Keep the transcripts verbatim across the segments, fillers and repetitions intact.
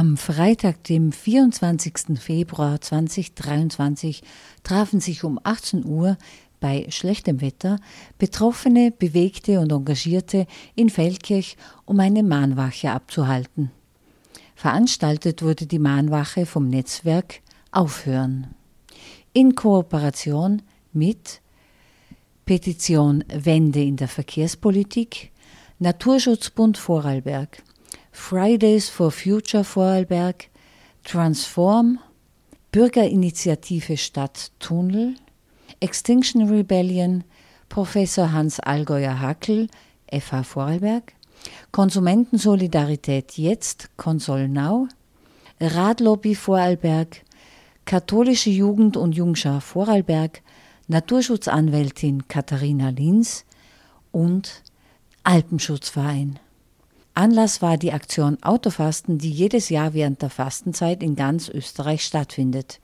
Am Freitag, dem vierundzwanzigsten Februar zweitausenddreiundzwanzig, trafen sich um achtzehn Uhr bei schlechtem Wetter Betroffene, Bewegte und Engagierte in Feldkirch, um eine Mahnwache abzuhalten. Veranstaltet wurde die Mahnwache vom Netzwerk Aufhören in Kooperation mit Petition Wende in der Verkehrspolitik, Naturschutzbund Vorarlberg, Fridays for Future Vorarlberg, Transform, Bürgerinitiative stattTunnel, Extinction Rebellion, Professor Heinz Allgäuer-Hackl, F H Vorarlberg, Konsumentensolidarität-Jetzt, Konsolnau, Radlobby Vorarlberg, Katholische Jugend und Jungschar Vorarlberg, Naturschutzanwältin Katharina Lins und Alpenschutzverein. Anlass war die Aktion Autofasten, die jedes Jahr während der Fastenzeit in ganz Österreich stattfindet.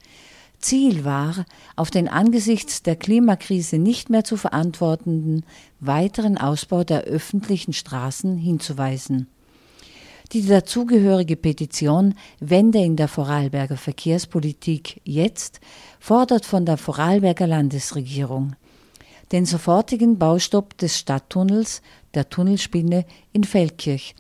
Ziel war, auf den angesichts der Klimakrise nicht mehr zu verantwortenden weiteren Ausbau der öffentlichen Straßen hinzuweisen. Die dazugehörige Petition Wende in der Vorarlberger Verkehrspolitik jetzt fordert von der Vorarlberger Landesregierung den sofortigen Baustopp des stattTunnels, der Tunnelspinne in Feldkirch,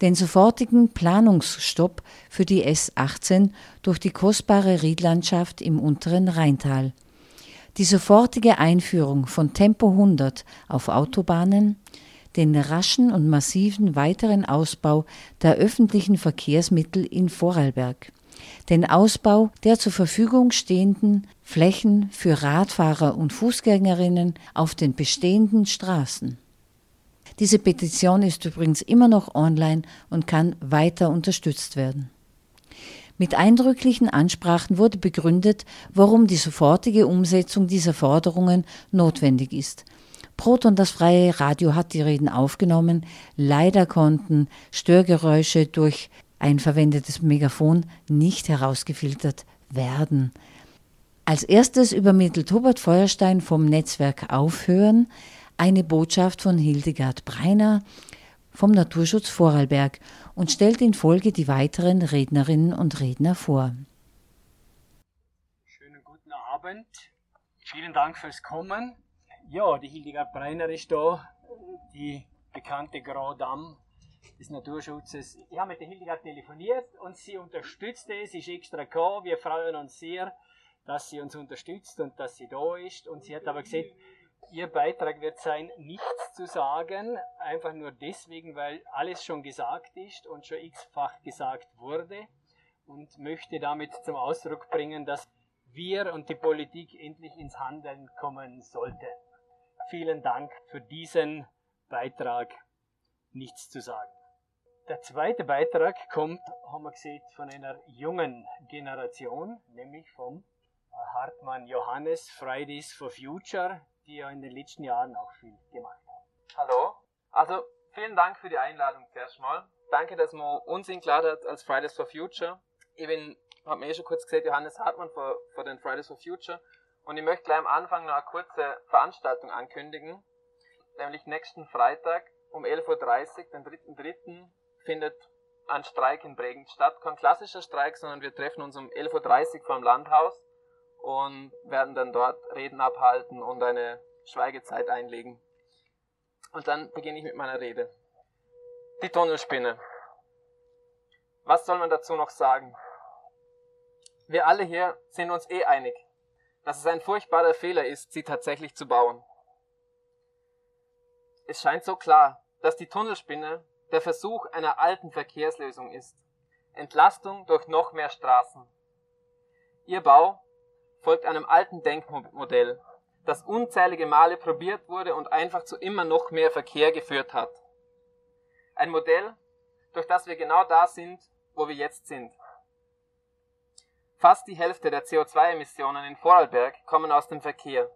den sofortigen Planungsstopp für die S achtzehn durch die kostbare Riedlandschaft im unteren Rheintal, die sofortige Einführung von Tempo hundert auf Autobahnen, den raschen und massiven weiteren Ausbau der öffentlichen Verkehrsmittel in Vorarlberg, den Ausbau der zur Verfügung stehenden Flächen für Radfahrer und Fußgängerinnen auf den bestehenden Straßen. Diese Petition ist übrigens immer noch online und kann weiter unterstützt werden. Mit eindrücklichen Ansprachen wurde begründet, warum die sofortige Umsetzung dieser Forderungen notwendig ist. Proton, das freie Radio, hat die Reden aufgenommen. Leider konnten Störgeräusche durch ein verwendetes Megafon nicht herausgefiltert werden. Als erstes übermittelt Hubert Feuerstein vom Netzwerk Aufhören eine Botschaft von Hildegard Breiner vom Naturschutz Vorarlberg und stellt in Folge die weiteren Rednerinnen und Redner vor. Schönen guten Abend. Vielen Dank fürs Kommen. Ja, die Hildegard Breiner ist da, die bekannte Grand Dame des Naturschutzes. Ich habe mit der Hildegard telefoniert und sie unterstützt es. Sie ist extra gekommen. Wir freuen uns sehr, dass sie uns unterstützt und dass sie da ist. Und sie hat aber gesagt, ihr Beitrag wird sein, nichts zu sagen, einfach nur deswegen, weil alles schon gesagt ist und schon x-fach gesagt wurde, und möchte damit zum Ausdruck bringen, dass wir und die Politik endlich ins Handeln kommen sollten. Vielen Dank für diesen Beitrag, nichts zu sagen. Der zweite Beitrag kommt, haben wir gesehen, von einer jungen Generation, nämlich vom Hartmann Johannes, Fridays for Future, die ja in den letzten Jahren auch viel gemacht haben. Hallo, also vielen Dank für die Einladung zuerst mal. Danke, dass man uns eingeladen hat als Fridays for Future. Ich bin, hab mir eh schon kurz gesagt, Johannes Hartmann von den Fridays for Future, und ich möchte gleich am Anfang noch eine kurze Veranstaltung ankündigen, nämlich nächsten Freitag um elf Uhr dreißig, den dritten dritten, findet ein Streik in Bregenz statt. Kein klassischer Streik, sondern wir treffen uns um elf Uhr dreißig vor dem Landhaus und werden dann dort Reden abhalten und eine Schweigezeit einlegen. Und dann beginne ich mit meiner Rede. Die Tunnelspinne. Was soll man dazu noch sagen? Wir alle hier sind uns eh einig, dass es ein furchtbarer Fehler ist, sie tatsächlich zu bauen. Es scheint so klar, dass die Tunnelspinne der Versuch einer alten Verkehrslösung ist. Entlastung durch noch mehr Straßen. Ihr Bau folgt einem alten Denkmodell, das unzählige Male probiert wurde und einfach zu immer noch mehr Verkehr geführt hat. Ein Modell, durch das wir genau da sind, wo wir jetzt sind. Fast die Hälfte der C O zwei Emissionen in Vorarlberg kommen aus dem Verkehr.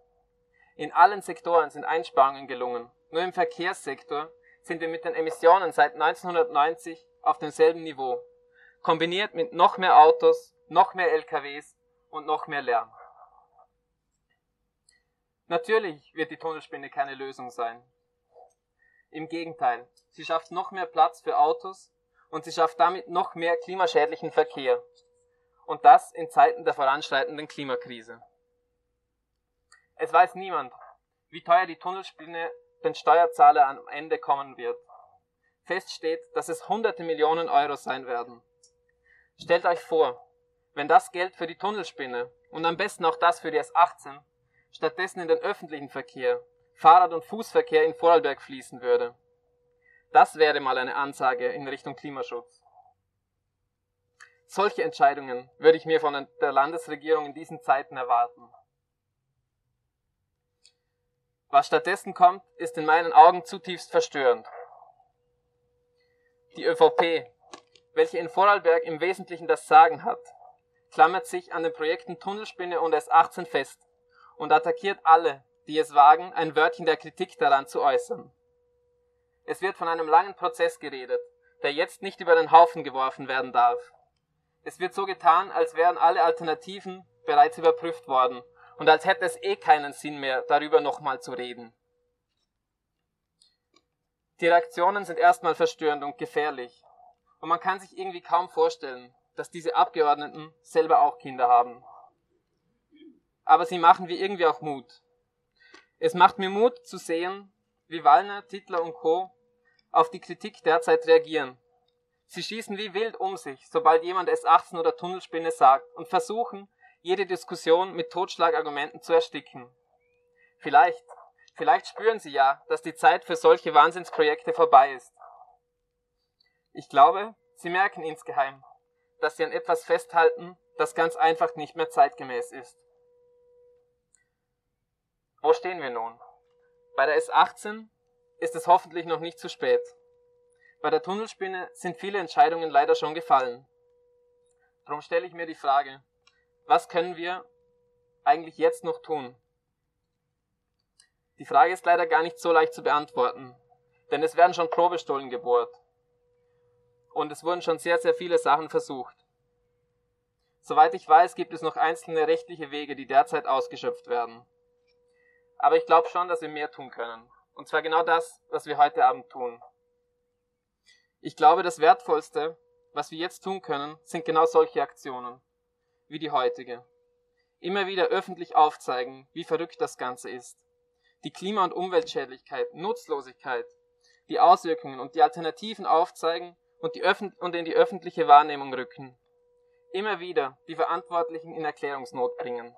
In allen Sektoren sind Einsparungen gelungen. Nur im Verkehrssektor sind wir mit den Emissionen seit neunzehnhundertneunzig auf demselben Niveau, kombiniert mit noch mehr Autos, noch mehr L K Ws und noch mehr Lärm. Natürlich wird die Tunnelspinne keine Lösung sein. Im Gegenteil, sie schafft noch mehr Platz für Autos und sie schafft damit noch mehr klimaschädlichen Verkehr. Und das in Zeiten der voranschreitenden Klimakrise. Es weiß niemand, wie teuer die Tunnelspinne den Steuerzahler am Ende kommen wird. Fest steht, dass es hunderte Millionen Euro sein werden. Stellt euch vor, wenn das Geld für die Tunnelspinne und am besten auch das für die S achtzehn stattdessen in den öffentlichen Verkehr, Fahrrad- und Fußverkehr in Vorarlberg fließen würde. Das wäre mal eine Ansage in Richtung Klimaschutz. Solche Entscheidungen würde ich mir von der Landesregierung in diesen Zeiten erwarten. Was stattdessen kommt, ist in meinen Augen zutiefst verstörend. Die ÖVP, welche in Vorarlberg im Wesentlichen das Sagen hat, klammert sich an den Projekten Tunnelspinne und S achtzehn fest und attackiert alle, die es wagen, ein Wörtchen der Kritik daran zu äußern. Es wird von einem langen Prozess geredet, der jetzt nicht über den Haufen geworfen werden darf. Es wird so getan, als wären alle Alternativen bereits überprüft worden und als hätte es eh keinen Sinn mehr, darüber nochmal zu reden. Die Reaktionen sind erstmal verstörend und gefährlich. Und man kann sich irgendwie kaum vorstellen, dass diese Abgeordneten selber auch Kinder haben. Aber sie machen wie irgendwie auch Mut. Es macht mir Mut zu sehen, wie Wallner, Tittler und Co. auf die Kritik derzeit reagieren. Sie schießen wie wild um sich, sobald jemand S achtzehn oder Tunnelspinne sagt und versuchen, jede Diskussion mit Totschlagargumenten zu ersticken. Vielleicht, vielleicht spüren sie ja, dass die Zeit für solche Wahnsinnsprojekte vorbei ist. Ich glaube, sie merken insgeheim, dass sie an etwas festhalten, das ganz einfach nicht mehr zeitgemäß ist. Wo stehen wir nun? Bei der S achtzehn ist es hoffentlich noch nicht zu spät. Bei der Tunnelspinne sind viele Entscheidungen leider schon gefallen. Darum stelle ich mir die Frage, was können wir eigentlich jetzt noch tun? Die Frage ist leider gar nicht so leicht zu beantworten, denn es werden schon Probestollen gebohrt. Und es wurden schon sehr, sehr viele Sachen versucht. Soweit ich weiß, gibt es noch einzelne rechtliche Wege, die derzeit ausgeschöpft werden. Aber ich glaube schon, dass wir mehr tun können. Und zwar genau das, was wir heute Abend tun. Ich glaube, das Wertvollste, was wir jetzt tun können, sind genau solche Aktionen, wie die heutige. Immer wieder öffentlich aufzeigen, wie verrückt das Ganze ist. Die Klima- und Umweltschädlichkeit, Nutzlosigkeit, die Auswirkungen und die Alternativen aufzeigen, Und, die Öffn- und in die öffentliche Wahrnehmung rücken. Immer wieder die Verantwortlichen in Erklärungsnot bringen.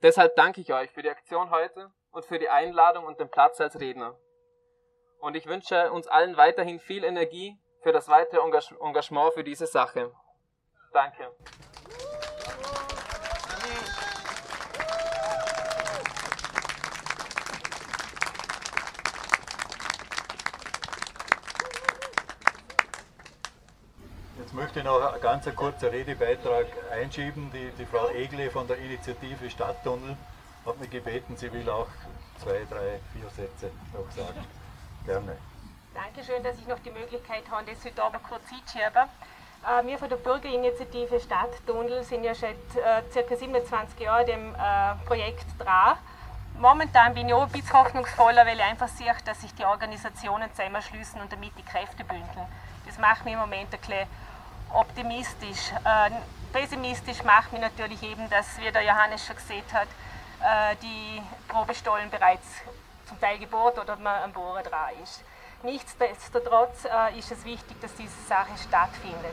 Deshalb danke ich euch für die Aktion heute und für die Einladung und den Platz als Redner. Und ich wünsche uns allen weiterhin viel Energie für das weitere Engage- Engagement für diese Sache. Danke. Ich möchte noch einen ganz kurzen Redebeitrag einschieben. Die, die Frau Egle von der Initiative stattTunnel hat mich gebeten, sie will auch zwei, drei, vier Sätze noch sagen. Gerne. Dankeschön, dass ich noch die Möglichkeit habe, das heute Abend kurz hinzuschieben. Wir von der Bürgerinitiative stattTunnel sind ja seit ca. siebenundzwanzig Jahren dem Projekt dran. Momentan bin ich auch ein bisschen hoffnungsvoller, weil ich einfach sehe, dass sich die Organisationen zusammenschließen und damit die Kräfte bündeln. Das macht mich im Moment ein bisschen optimistisch. Äh, pessimistisch macht mich natürlich eben, dass, wie der Johannes schon gesagt hat, äh, die Probestollen bereits zum Teil gebohrt oder man am Bohren dran ist. Nichtsdestotrotz äh, ist es wichtig, dass diese Sache stattfindet.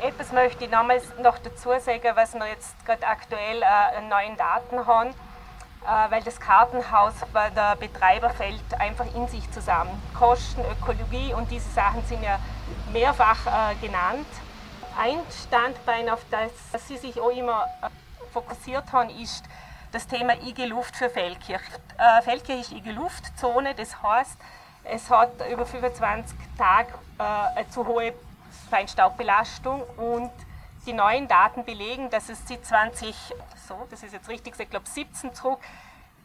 Etwas möchte ich nochmals noch dazu sagen, was wir jetzt gerade aktuell äh, an neuen Daten haben, äh, weil das Kartenhaus bei der Betreiber fällt einfach in sich zusammen. Kosten, Ökologie und diese Sachen sind ja mehrfach äh, genannt. Ein Standbein, auf das Sie sich auch immer fokussiert haben, ist das Thema I G Luft für Feldkirch. Äh, Feldkirch ist I G Luftzone, das heißt, es hat über fünfundzwanzig Tage äh, eine zu hohe Feinstaubbelastung und die neuen Daten belegen, dass es seit zwanzig, so, das ist jetzt richtig, ich glaube siebzehn zurück,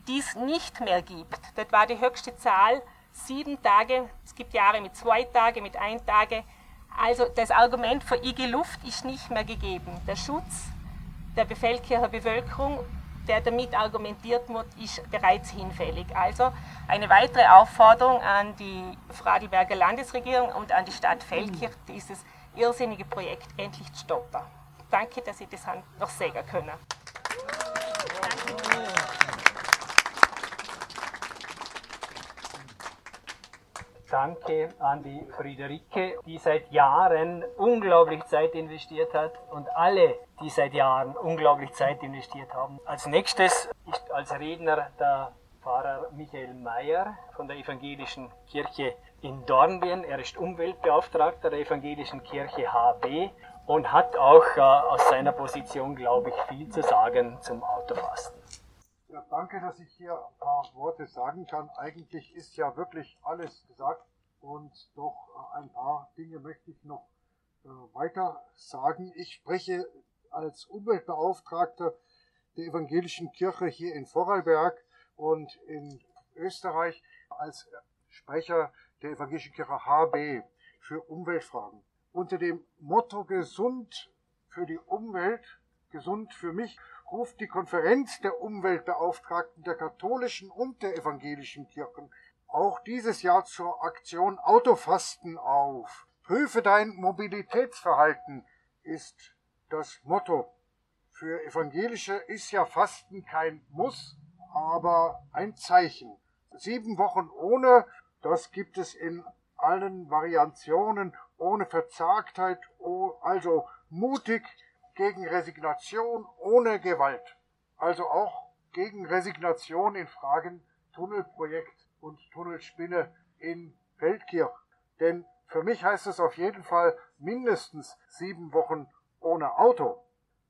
dies nicht mehr gibt. Das war die höchste Zahl, sieben Tage, es gibt Jahre mit zwei Tagen, mit ein Tage. Also das Argument für I G Luft ist nicht mehr gegeben. Der Schutz der Feldkircher Bevölkerung der damit argumentiert wird, ist bereits hinfällig. Also eine weitere Aufforderung an die Vorarlberger Landesregierung und an die Stadt Feldkirch, dieses irrsinnige Projekt endlich zu stoppen. Danke, dass Sie das noch sagen können. Danke. Danke an die Friederike, die seit Jahren unglaublich Zeit investiert hat und alle, die seit Jahren unglaublich Zeit investiert haben. Als nächstes ist als Redner der Pfarrer Michael Meyer von der Evangelischen Kirche in Dornbirn. Er ist Umweltbeauftragter der Evangelischen Kirche H B und hat auch äh, aus seiner Position, glaube ich, viel zu sagen zum Autofasten. Ja, danke, dass ich hier ein paar Worte sagen kann. Eigentlich ist ja wirklich alles gesagt und doch ein paar Dinge möchte ich noch äh, weiter sagen. Ich spreche als Umweltbeauftragter der Evangelischen Kirche hier in Vorarlberg und in Österreich als Sprecher der Evangelischen Kirche H B für Umweltfragen. Unter dem Motto Gesund für die Umwelt, gesund für mich, ruft die Konferenz der Umweltbeauftragten der katholischen und der evangelischen Kirchen auch dieses Jahr zur Aktion Autofasten auf. Prüfe dein Mobilitätsverhalten ist das Motto. Für Evangelische ist ja Fasten kein Muss, aber ein Zeichen. Sieben Wochen ohne, das gibt es in allen Variationen, ohne Verzagtheit, also mutig, gegen Resignation, ohne Gewalt. Also auch gegen Resignation in Fragen Tunnelprojekt und Tunnelspinne in Feldkirch. Denn für mich heißt es auf jeden Fall mindestens sieben Wochen ohne Auto.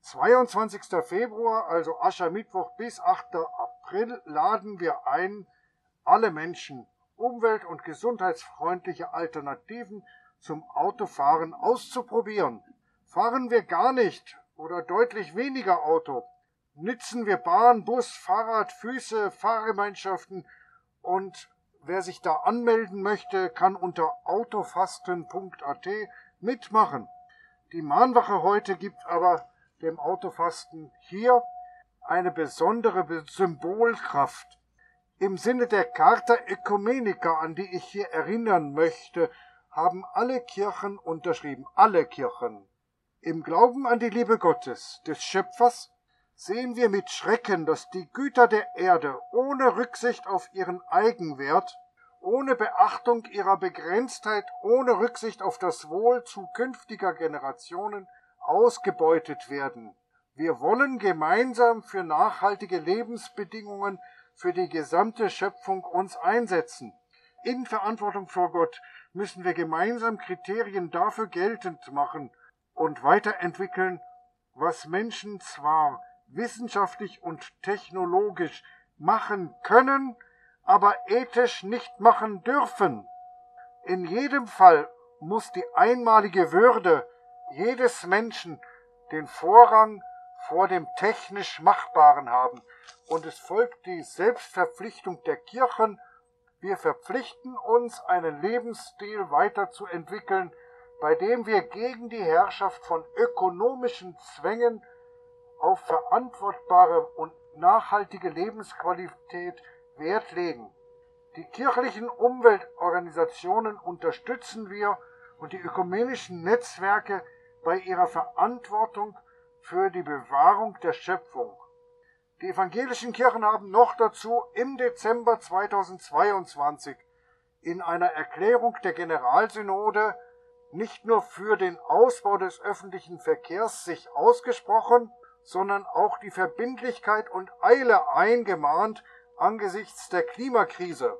zweiundzwanzigsten Februar, also Aschermittwoch bis achten April, laden wir ein, alle Menschen umwelt- und gesundheitsfreundliche Alternativen zum Autofahren auszuprobieren. Fahren wir gar nicht oder deutlich weniger Auto, nützen wir Bahn, Bus, Fahrrad, Füße, Fahrgemeinschaften, und wer sich da anmelden möchte, kann unter autofasten punkt a t mitmachen. Die Mahnwache heute gibt aber dem Autofasten hier eine besondere Symbolkraft. Im Sinne der Charta Ecumenica, an die ich hier erinnern möchte, haben alle Kirchen unterschrieben, alle Kirchen. Im Glauben an die Liebe Gottes, des Schöpfers, sehen wir mit Schrecken, dass die Güter der Erde ohne Rücksicht auf ihren Eigenwert, ohne Beachtung ihrer Begrenztheit, ohne Rücksicht auf das Wohl zukünftiger Generationen ausgebeutet werden. Wir wollen gemeinsam für nachhaltige Lebensbedingungen für die gesamte Schöpfung uns einsetzen. In Verantwortung vor Gott müssen wir gemeinsam Kriterien dafür geltend machen und weiterentwickeln, was Menschen zwar wissenschaftlich und technologisch machen können, aber ethisch nicht machen dürfen. In jedem Fall muss die einmalige Würde jedes Menschen den Vorrang vor dem technisch Machbaren haben. Und es folgt die Selbstverpflichtung der Kirchen. Wir verpflichten uns, einen Lebensstil weiterzuentwickeln, bei dem wir gegen die Herrschaft von ökonomischen Zwängen auf verantwortbare und nachhaltige Lebensqualität Wert legen. Die kirchlichen Umweltorganisationen unterstützen wir und die ökumenischen Netzwerke bei ihrer Verantwortung für die Bewahrung der Schöpfung. Die evangelischen Kirchen haben noch dazu im Dezember zweitausendzweiundzwanzig in einer Erklärung der Generalsynode nicht nur für den Ausbau des öffentlichen Verkehrs sich ausgesprochen, sondern auch die Verbindlichkeit und Eile eingemahnt angesichts der Klimakrise.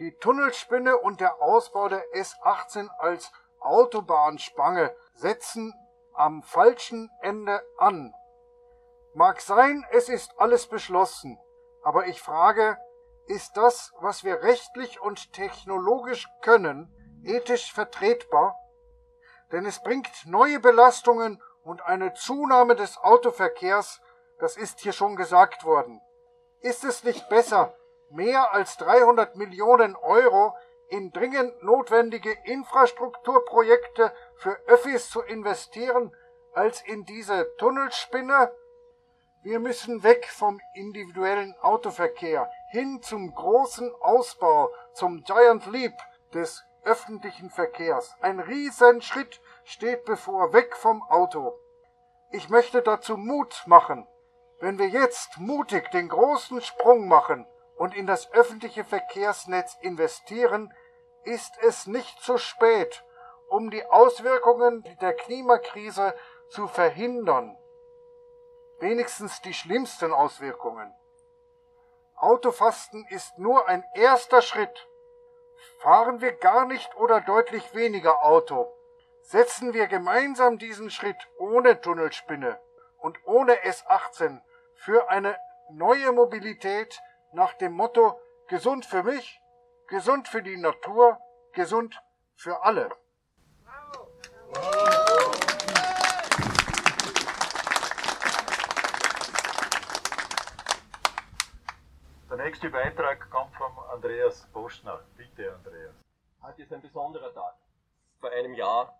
Die Tunnelspinne und der Ausbau der S achtzehn als Autobahnspange setzen am falschen Ende an. Mag sein, es ist alles beschlossen, aber ich frage, ist das, was wir rechtlich und technologisch können, ethisch vertretbar? Denn es bringt neue Belastungen und eine Zunahme des Autoverkehrs, das ist hier schon gesagt worden. Ist es nicht besser, mehr als dreihundert Millionen Euro in dringend notwendige Infrastrukturprojekte für Öffis zu investieren, als in diese Tunnelspinne? Wir müssen weg vom individuellen Autoverkehr, hin zum großen Ausbau, zum Giant Leap des öffentlichen Verkehrs. Ein Riesenschritt steht bevor, weg vom Auto. Ich möchte dazu Mut machen. Wenn wir jetzt mutig den großen Sprung machen und in das öffentliche Verkehrsnetz investieren, ist es nicht zu spät, um die Auswirkungen der Klimakrise zu verhindern. Wenigstens die schlimmsten Auswirkungen. Autofasten ist nur ein erster Schritt. Fahren wir gar nicht oder deutlich weniger Auto. Setzen wir gemeinsam diesen Schritt ohne Tunnelspinne und ohne S achtzehn für eine neue Mobilität nach dem Motto gesund für mich, gesund für die Natur, gesund für alle. Der nächste Beitrag kommt von Andreas Postner. Bitte, Andreas. Heute ist ein besonderer Tag. Vor einem Jahr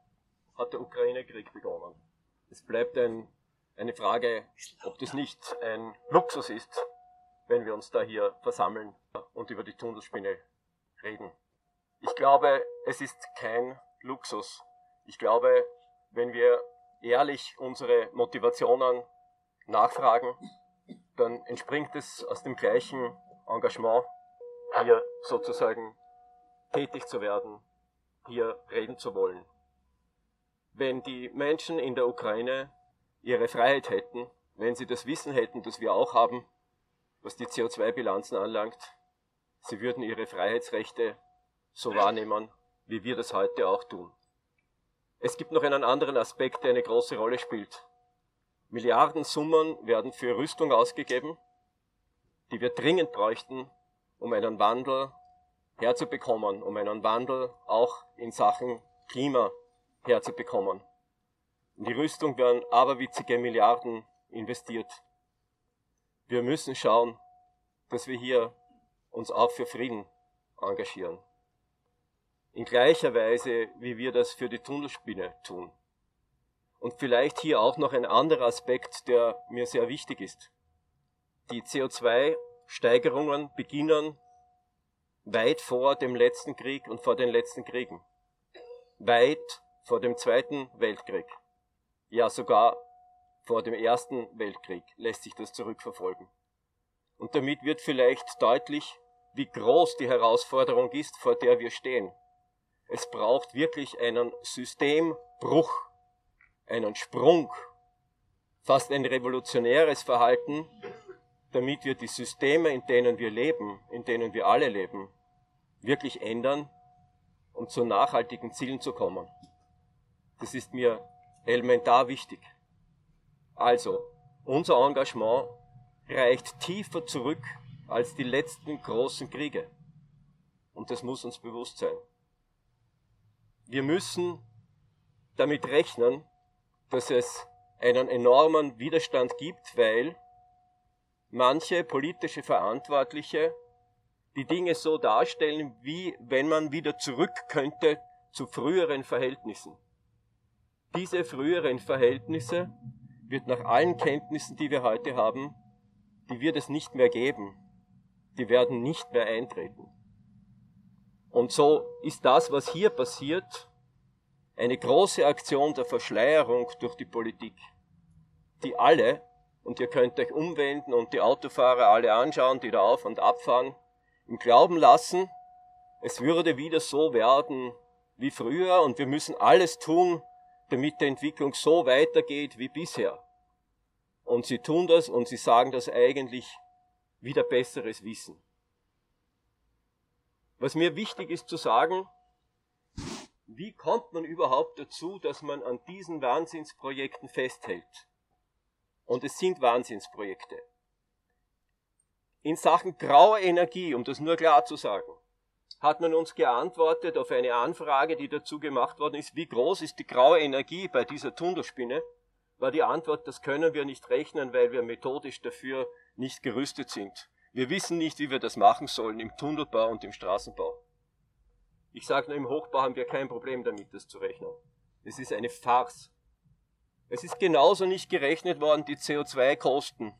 hat der Ukraine-Krieg begonnen. Es bleibt ein, eine Frage, ob das nicht ein Luxus ist, wenn wir uns da hier versammeln und über die Tunnelspinne reden. Ich glaube, es ist kein Luxus. Ich glaube, wenn wir ehrlich unsere Motivationen nachfragen, dann entspringt es aus dem gleichen Engagement, hier sozusagen tätig zu werden, hier reden zu wollen. Wenn die Menschen in der Ukraine ihre Freiheit hätten, wenn sie das Wissen hätten, das wir auch haben, was die C O zwei Bilanzen anlangt, sie würden ihre Freiheitsrechte so wahrnehmen, wie wir das heute auch tun. Es gibt noch einen anderen Aspekt, der eine große Rolle spielt. Milliardensummen werden für Rüstung ausgegeben, die wir dringend bräuchten, um einen Wandel herzubekommen, um einen Wandel auch in Sachen Klima herzubekommen. In die Rüstung werden aberwitzige Milliarden investiert. Wir müssen schauen, dass wir hier uns auch für Frieden engagieren. In gleicher Weise, wie wir das für die Tunnelspinne tun. Und vielleicht hier auch noch ein anderer Aspekt, der mir sehr wichtig ist. Die C O zwei Steigerungen beginnen weit vor dem letzten Krieg und vor den letzten Kriegen. Weit vor dem Zweiten Weltkrieg. Ja, sogar vor dem Ersten Weltkrieg lässt sich das zurückverfolgen. Und damit wird vielleicht deutlich, wie groß die Herausforderung ist, vor der wir stehen. Es braucht wirklich einen Systembruch. Einen Sprung, fast ein revolutionäres Verhalten, damit wir die Systeme, in denen wir leben, in denen wir alle leben, wirklich ändern, um zu nachhaltigen Zielen zu kommen. Das ist mir elementar wichtig. Also, unser Engagement reicht tiefer zurück als die letzten großen Kriege. Und das muss uns bewusst sein. Wir müssen damit rechnen, dass es einen enormen Widerstand gibt, weil manche politische Verantwortliche die Dinge so darstellen, wie wenn man wieder zurück könnte zu früheren Verhältnissen. Diese früheren Verhältnisse wird nach allen Kenntnissen, die wir heute haben, die wird es nicht mehr geben. Die werden nicht mehr eintreten. Und so ist das, was hier passiert, eine große Aktion der Verschleierung durch die Politik, die alle, und ihr könnt euch umwenden und die Autofahrer alle anschauen, die da auf und abfahren, im Glauben lassen, es würde wieder so werden wie früher und wir müssen alles tun, damit die Entwicklung so weitergeht wie bisher. Und sie tun das und sie sagen das eigentlich wieder besseres Wissen. Was mir wichtig ist zu sagen, wie kommt man überhaupt dazu, dass man an diesen Wahnsinnsprojekten festhält? Und es sind Wahnsinnsprojekte. In Sachen graue Energie, um das nur klar zu sagen, hat man uns geantwortet auf eine Anfrage, die dazu gemacht worden ist, wie groß ist die graue Energie bei dieser Tunnelspinne? War die Antwort, das können wir nicht rechnen, weil wir methodisch dafür nicht gerüstet sind. Wir wissen nicht, wie wir das machen sollen im Tunnelbau und im Straßenbau. Ich sage nur, im Hochbau haben wir kein Problem damit, das zu rechnen. Es ist eine Farce. Es ist genauso nicht gerechnet worden, die C O zwei Kosten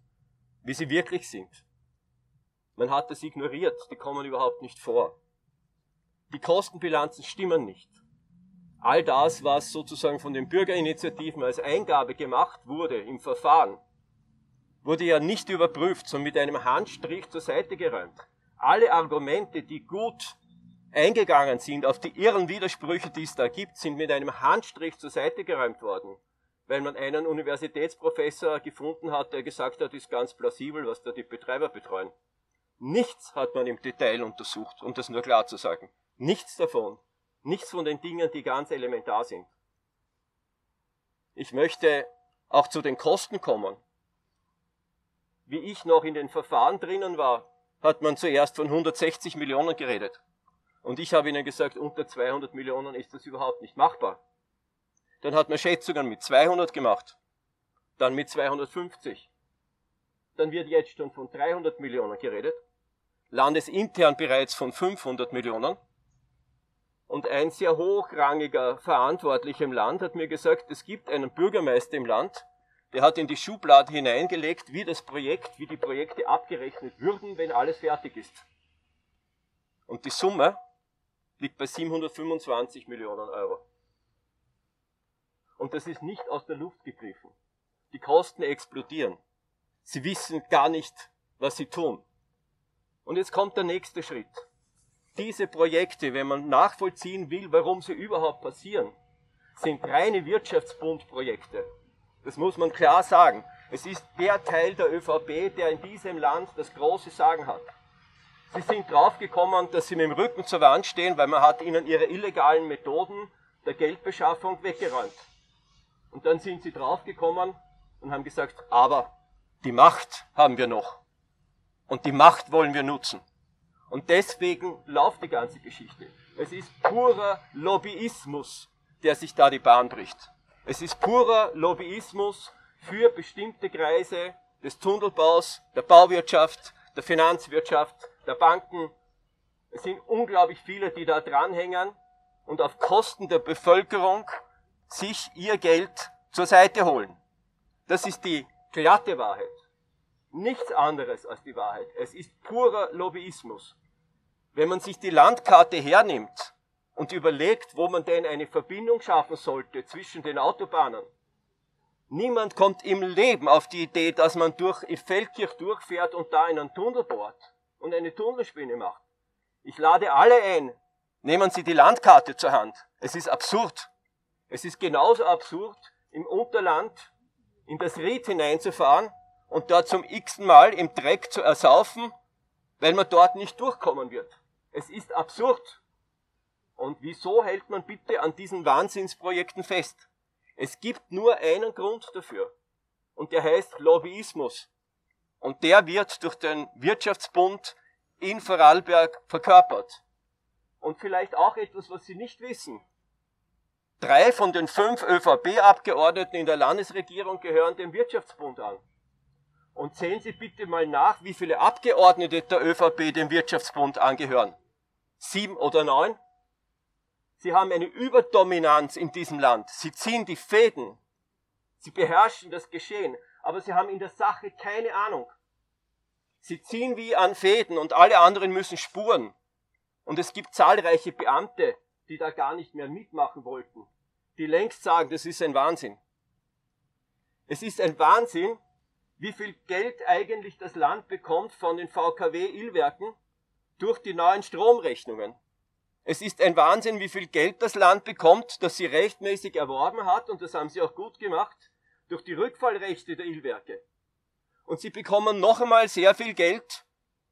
wie sie wirklich sind. Man hat es ignoriert, die kommen überhaupt nicht vor. Die Kostenbilanzen stimmen nicht. All das, was sozusagen von den Bürgerinitiativen als Eingabe gemacht wurde im Verfahren, wurde ja nicht überprüft, sondern mit einem Handstrich zur Seite geräumt. Alle Argumente, die gut eingegangen sind auf die irren Widersprüche, die es da gibt, sind mit einem Handstrich zur Seite geräumt worden, weil man einen Universitätsprofessor gefunden hat, der gesagt hat, ist ganz plausibel, was da die Betreiber betreuen. Nichts hat man im Detail untersucht, um das nur klar zu sagen. Nichts davon. Nichts von den Dingen, die ganz elementar sind. Ich möchte auch zu den Kosten kommen. Wie ich noch in den Verfahren drinnen war, hat man zuerst von hundertsechzig Millionen geredet. Und ich habe ihnen gesagt, unter zweihundert Millionen ist das überhaupt nicht machbar. Dann hat man Schätzungen mit zweihundert gemacht, dann mit zweihundertfünfzig. Dann wird jetzt schon von dreihundert Millionen geredet, landesintern bereits von fünfhundert Millionen. Und ein sehr hochrangiger Verantwortlicher im Land hat mir gesagt, es gibt einen Bürgermeister im Land, der hat in die Schublade hineingelegt, wie das Projekt, wie die Projekte abgerechnet würden, wenn alles fertig ist. Und die Summe liegt bei siebenhundertfünfundzwanzig Millionen Euro. Und das ist nicht aus der Luft gegriffen. Die Kosten explodieren. Sie wissen gar nicht, was sie tun. Und jetzt kommt der nächste Schritt. Diese Projekte, wenn man nachvollziehen will, warum sie überhaupt passieren, sind reine Wirtschaftsbundprojekte. Das muss man klar sagen. Es ist der Teil der ÖVP, der in diesem Land das große Sagen hat. Sie sind draufgekommen, dass sie mit dem Rücken zur Wand stehen, weil man hat ihnen ihre illegalen Methoden der Geldbeschaffung weggeräumt. Und dann sind sie draufgekommen und haben gesagt, aber die Macht haben wir noch. Und die Macht wollen wir nutzen. Und deswegen läuft die ganze Geschichte. Es ist purer Lobbyismus, der sich da die Bahn bricht. Es ist purer Lobbyismus für bestimmte Kreise des Tunnelbaus, der Bauwirtschaft, der Finanzwirtschaft, der Banken. Es sind unglaublich viele, die da dranhängen und auf Kosten der Bevölkerung sich ihr Geld zur Seite holen. Das ist die glatte Wahrheit. Nichts anderes als die Wahrheit. Es ist purer Lobbyismus. Wenn man sich die Landkarte hernimmt und überlegt, wo man denn eine Verbindung schaffen sollte zwischen den Autobahnen. Niemand kommt im Leben auf die Idee, dass man durch Feldkirch durchfährt und da einen Tunnel bohrt und eine Tunnelspinne macht. Ich lade alle ein, nehmen Sie die Landkarte zur Hand. Es ist absurd. Es ist genauso absurd, im Unterland in das Ried hineinzufahren und dort zum x-ten Mal im Dreck zu ersaufen, weil man dort nicht durchkommen wird. Es ist absurd. Und wieso hält man bitte an diesen Wahnsinnsprojekten fest? Es gibt nur einen Grund dafür. Und der heißt Lobbyismus. Und der wird durch den Wirtschaftsbund in Vorarlberg verkörpert. Und vielleicht auch etwas, was Sie nicht wissen. Drei von den fünf ÖVP-Abgeordneten in der Landesregierung gehören dem Wirtschaftsbund an. Und sehen Sie bitte mal nach, wie viele Abgeordnete der ÖVP dem Wirtschaftsbund angehören. Sieben oder neun? Sie haben eine Überdominanz in diesem Land. Sie ziehen die Fäden. Sie beherrschen das Geschehen. Aber sie haben in der Sache keine Ahnung. Sie ziehen wie an Fäden und alle anderen müssen spuren. Und es gibt zahlreiche Beamte, die da gar nicht mehr mitmachen wollten. Die längst sagen, das ist ein Wahnsinn. Es ist ein Wahnsinn, wie viel Geld eigentlich das Land bekommt von den V K W-Illwerken durch die neuen Stromrechnungen. Es ist ein Wahnsinn, wie viel Geld das Land bekommt, das sie rechtmäßig erworben hat, und das haben sie auch gut gemacht, durch die Rückfallrechte der Illwerke. Und sie bekommen noch einmal sehr viel Geld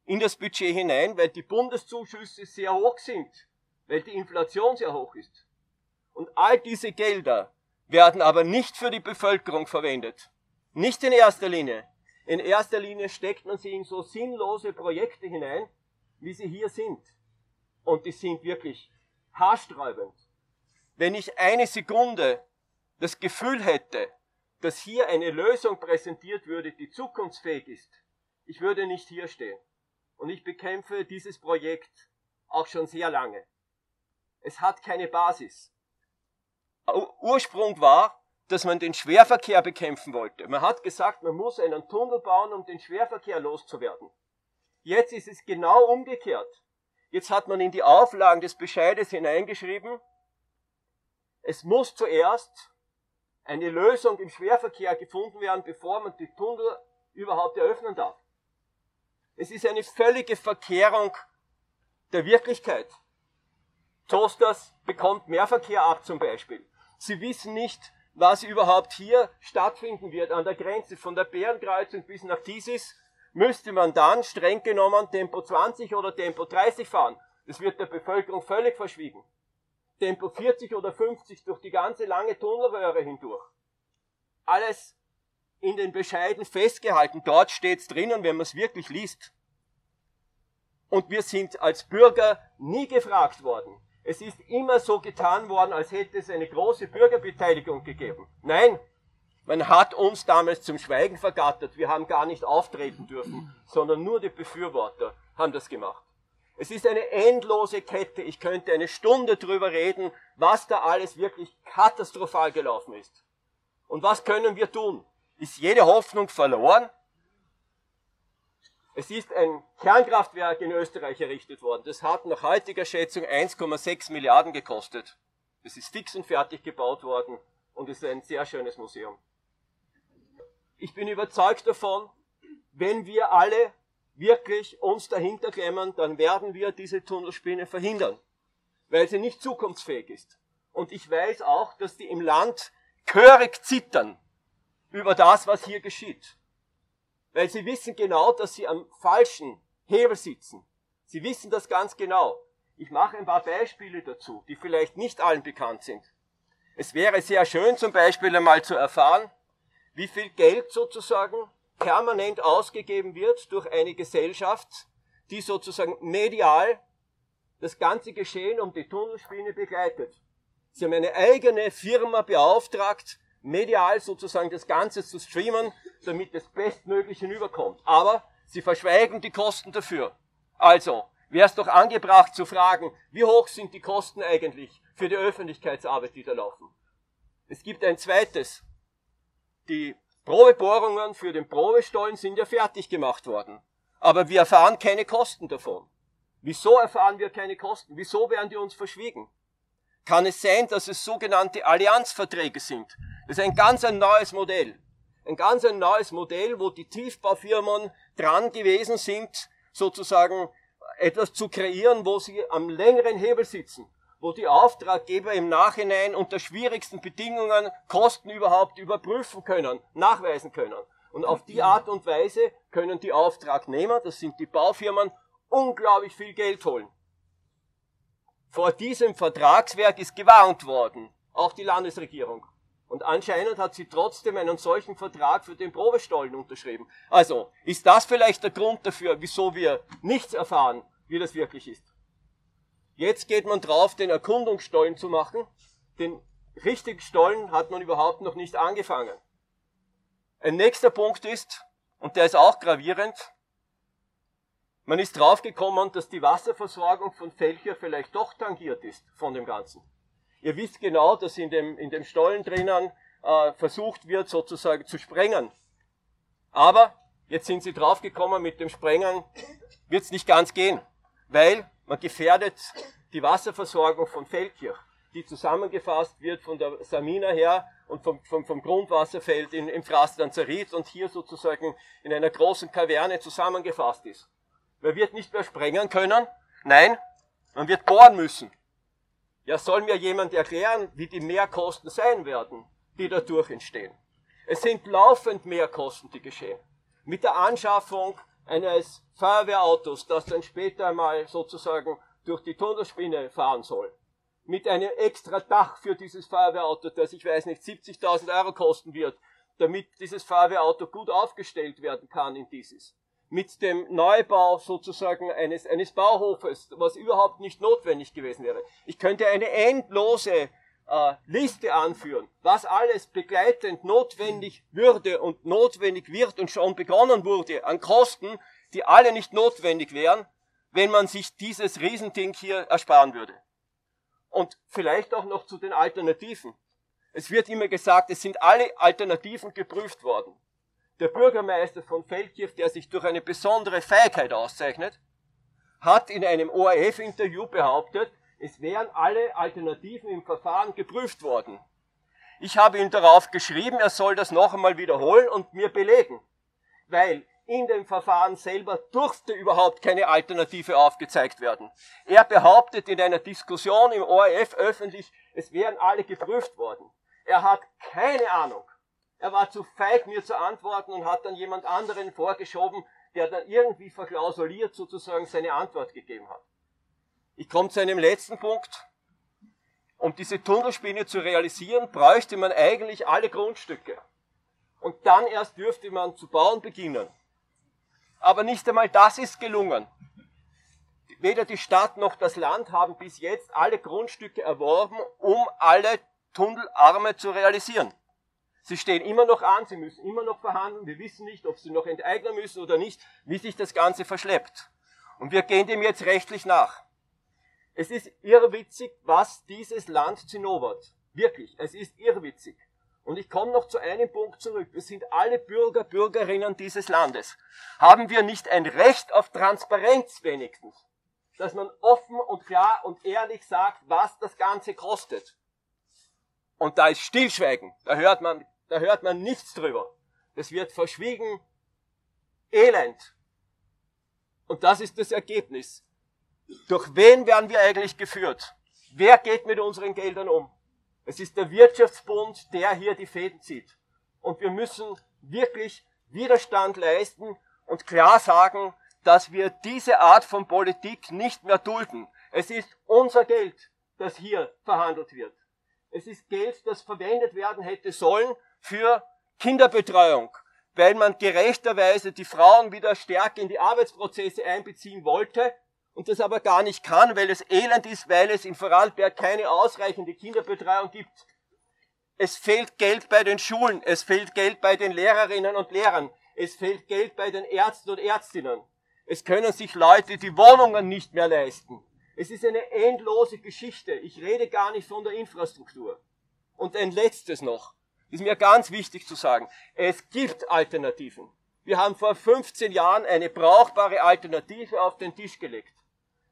in das Budget hinein, weil die Bundeszuschüsse sehr hoch sind, weil die Inflation sehr hoch ist. Und all diese Gelder werden aber nicht für die Bevölkerung verwendet. Nicht in erster Linie. In erster Linie steckt man sie in so sinnlose Projekte hinein, wie sie hier sind. Und die sind wirklich haarsträubend. Wenn ich eine Sekunde das Gefühl hätte, dass hier eine Lösung präsentiert würde, die zukunftsfähig ist, ich würde nicht hier stehen. Und ich bekämpfe dieses Projekt auch schon sehr lange. Es hat keine Basis. Ursprung war, dass man den Schwerverkehr bekämpfen wollte. Man hat gesagt, man muss einen Tunnel bauen, um den Schwerverkehr loszuwerden. Jetzt ist es genau umgekehrt. Jetzt hat man in die Auflagen des Bescheides hineingeschrieben, es muss zuerst eine Lösung im Schwerverkehr gefunden werden, bevor man die Tunnel überhaupt eröffnen darf. Es ist eine völlige Verkehrung der Wirklichkeit. Tosters bekommt mehr Verkehr ab zum Beispiel. Sie wissen nicht, was überhaupt hier stattfinden wird an der Grenze. Von der Bärenkreuzung bis nach Tisis müsste man dann streng genommen Tempo zwanzig oder Tempo dreißig fahren. Das wird der Bevölkerung völlig verschwiegen. Tempo vierzig oder fünfzig durch die ganze lange Tunnelröhre hindurch. Alles in den Bescheiden festgehalten. Dort steht's drinnen, wenn man es wirklich liest. Und wir sind als Bürger nie gefragt worden. Es ist immer so getan worden, als hätte es eine große Bürgerbeteiligung gegeben. Nein, man hat uns damals zum Schweigen vergattert. Wir haben gar nicht auftreten dürfen, sondern nur die Befürworter haben das gemacht. Es ist eine endlose Kette. Ich könnte eine Stunde drüber reden, was da alles wirklich katastrophal gelaufen ist. Und was können wir tun? Ist jede Hoffnung verloren? Es ist ein Kernkraftwerk in Österreich errichtet worden. Das hat nach heutiger Schätzung eins Komma sechs Milliarden gekostet. Es ist fix und fertig gebaut worden und ist ein sehr schönes Museum. Ich bin überzeugt davon, wenn wir alle wirklich uns dahinter klemmen, dann werden wir diese Tunnelspinne verhindern, weil sie nicht zukunftsfähig ist. Und ich weiß auch, dass die im Land körig zittern über das, was hier geschieht. Weil sie wissen genau, dass sie am falschen Hebel sitzen. Sie wissen das ganz genau. Ich mache ein paar Beispiele dazu, die vielleicht nicht allen bekannt sind. Es wäre sehr schön, zum Beispiel einmal zu erfahren, wie viel Geld sozusagen permanent ausgegeben wird durch eine Gesellschaft, die sozusagen medial das ganze Geschehen um die Tunnelspinne begleitet. Sie haben eine eigene Firma beauftragt, medial sozusagen das Ganze zu streamen, damit das Bestmögliche rüberkommt. Aber sie verschweigen die Kosten dafür. Also, wäre es doch angebracht zu fragen, wie hoch sind die Kosten eigentlich für die Öffentlichkeitsarbeit, die da laufen? Es gibt ein zweites. Die Probebohrungen für den Probestollen sind ja fertig gemacht worden. Aber wir erfahren keine Kosten davon. Wieso erfahren wir keine Kosten? Wieso werden die uns verschwiegen? Kann es sein, dass es sogenannte Allianzverträge sind? Das ist ein ganz ein neues Modell. Ein ganz ein neues Modell, wo die Tiefbaufirmen dran gewesen sind, sozusagen etwas zu kreieren, wo sie am längeren Hebel sitzen, wo die Auftraggeber im Nachhinein unter schwierigsten Bedingungen Kosten überhaupt überprüfen können, nachweisen können. Und auf die Art und Weise können die Auftragnehmer, das sind die Baufirmen, unglaublich viel Geld holen. Vor diesem Vertragswerk ist gewarnt worden, auch die Landesregierung. Und anscheinend hat sie trotzdem einen solchen Vertrag für den Probestollen unterschrieben. Also, ist das vielleicht der Grund dafür, wieso wir nichts erfahren, wie das wirklich ist? Jetzt geht man drauf, den Erkundungsstollen zu machen. Den richtigen Stollen hat man überhaupt noch nicht angefangen. Ein nächster Punkt ist, und der ist auch gravierend, man ist draufgekommen, dass die Wasserversorgung von Feldkirch vielleicht doch tangiert ist von dem Ganzen. Ihr wisst genau, dass in dem, in dem Stollen drinnen äh, versucht wird, sozusagen zu sprengen. Aber jetzt sind sie draufgekommen, mit dem Sprengen wird es nicht ganz gehen, weil man gefährdet die Wasserversorgung von Feldkirch, die zusammengefasst wird von der Samina her und vom, vom, vom Grundwasserfeld in, im Frastanzerit und hier sozusagen in einer großen Kaverne zusammengefasst ist. Man wird nicht mehr sprengen können, nein, man wird bohren müssen. Ja, soll mir jemand erklären, wie die Mehrkosten sein werden, die dadurch entstehen? Es sind laufend Mehrkosten, die geschehen. Mit der Anschaffung eines Feuerwehrautos, das dann später mal sozusagen durch die Tunnelspinne fahren soll. Mit einem extra Dach für dieses Feuerwehrauto, das, ich weiß nicht, siebzigtausend Euro kosten wird, damit dieses Feuerwehrauto gut aufgestellt werden kann in dieses. Mit dem Neubau sozusagen eines, eines Bauhofes, was überhaupt nicht notwendig gewesen wäre. Ich könnte eine endlose äh, Liste anführen, was alles begleitend notwendig würde und notwendig wird und schon begonnen wurde an Kosten, die alle nicht notwendig wären, wenn man sich dieses Riesending hier ersparen würde. Und vielleicht auch noch zu den Alternativen. Es wird immer gesagt, es sind alle Alternativen geprüft worden. Der Bürgermeister von Feldkirch, der sich durch eine besondere Feigheit auszeichnet, hat in einem O R F-Interview behauptet, es wären alle Alternativen im Verfahren geprüft worden. Ich habe ihn darauf geschrieben, er soll das noch einmal wiederholen und mir belegen. Weil in dem Verfahren selber durfte überhaupt keine Alternative aufgezeigt werden. Er behauptet in einer Diskussion im O R F öffentlich, es wären alle geprüft worden. Er hat keine Ahnung. Er war zu feig, mir zu antworten und hat dann jemand anderen vorgeschoben, der dann irgendwie verklausuliert sozusagen seine Antwort gegeben hat. Ich komme zu einem letzten Punkt. Um diese Tunnelspinne zu realisieren, bräuchte man eigentlich alle Grundstücke. Und dann erst dürfte man zu bauen beginnen. Aber nicht einmal das ist gelungen. Weder die Stadt noch das Land haben bis jetzt alle Grundstücke erworben, um alle Tunnelarme zu realisieren. Sie stehen immer noch an, sie müssen immer noch verhandeln, wir wissen nicht, ob sie noch enteignen müssen oder nicht, wie sich das Ganze verschleppt. Und wir gehen dem jetzt rechtlich nach. Es ist irrwitzig, was dieses Land zinnobert. Wirklich, es ist irrwitzig. Und ich komme noch zu einem Punkt zurück. Wir sind alle Bürger, Bürgerinnen dieses Landes. Haben wir nicht ein Recht auf Transparenz wenigstens? Dass man offen und klar und ehrlich sagt, was das Ganze kostet. Und da ist Stillschweigen. Da hört man Da hört man nichts drüber. Das wird verschwiegen. Elend. Und das ist das Ergebnis. Durch wen werden wir eigentlich geführt? Wer geht mit unseren Geldern um? Es ist der Wirtschaftsbund, der hier die Fäden zieht. Und wir müssen wirklich Widerstand leisten und klar sagen, dass wir diese Art von Politik nicht mehr dulden. Es ist unser Geld, das hier verhandelt wird. Es ist Geld, das verwendet werden hätte sollen, für Kinderbetreuung, weil man gerechterweise die Frauen wieder stärker in die Arbeitsprozesse einbeziehen wollte und das aber gar nicht kann, weil es elend ist, weil es in Vorarlberg keine ausreichende Kinderbetreuung gibt. Es fehlt Geld bei den Schulen, es fehlt Geld bei den Lehrerinnen und Lehrern, es fehlt Geld bei den Ärzten und Ärztinnen. Es können sich Leute die Wohnungen nicht mehr leisten. Es ist eine endlose Geschichte. Ich rede gar nicht von der Infrastruktur. Und ein letztes noch. Ist mir ganz wichtig zu sagen. Es gibt Alternativen. Wir haben vor fünfzehn Jahren eine brauchbare Alternative auf den Tisch gelegt.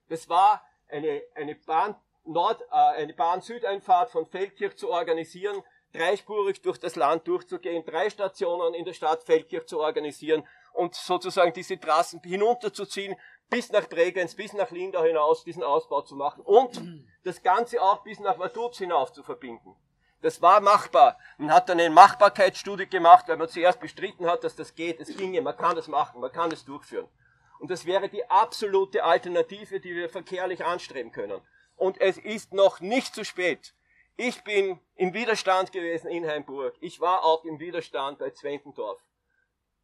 Das war eine, eine Bahn Nord, äh, eine Bahn-Süd-Einfahrt von Feldkirch zu organisieren, dreispurig durch das Land durchzugehen, drei Stationen in der Stadt Feldkirch zu organisieren und sozusagen diese Trassen hinunterzuziehen, bis nach Bregenz, bis nach Lindau hinaus diesen Ausbau zu machen und das Ganze auch bis nach Vaduz hinauf zu verbinden. Das war machbar. Man hat dann eine Machbarkeitsstudie gemacht, weil man zuerst bestritten hat, dass das geht. Es ginge, man kann das machen, man kann es durchführen. Und das wäre die absolute Alternative, die wir verkehrlich anstreben können. Und es ist noch nicht zu spät. Ich bin im Widerstand gewesen in Heimburg. Ich war auch im Widerstand bei Zwentendorf.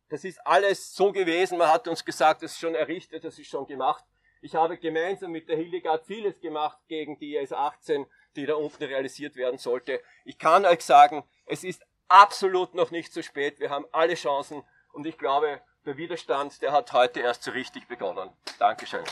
Das ist alles so gewesen. Man hat uns gesagt, das ist schon errichtet, das ist schon gemacht. Ich habe gemeinsam mit der Hildegard vieles gemacht gegen die S achtzehn, die da unten realisiert werden sollte. Ich kann euch sagen, es ist absolut noch nicht zu spät. Wir haben alle Chancen und ich glaube, der Widerstand, der hat heute erst so richtig begonnen. Dankeschön.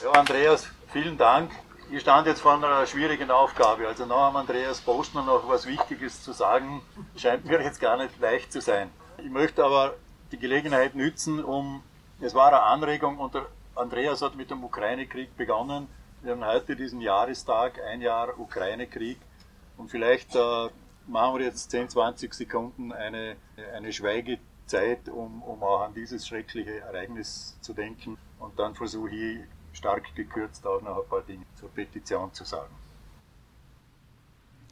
Ja, Andreas, vielen Dank. Ihr stand jetzt vor einer schwierigen Aufgabe, also noch am Andreas Postner noch was Wichtiges zu sagen, scheint mir jetzt gar nicht leicht zu sein. Ich möchte aber die Gelegenheit nützen, um, es war eine Anregung, und Andreas hat mit dem Ukraine-Krieg begonnen, wir haben heute diesen Jahrestag, ein Jahr Ukraine-Krieg, und vielleicht äh, machen wir jetzt zehn, zwanzig Sekunden eine, eine Schweigezeit, um, um auch an dieses schreckliche Ereignis zu denken, und dann versuche ich, stark gekürzt, auch noch ein paar Dinge zur Petition zu sagen.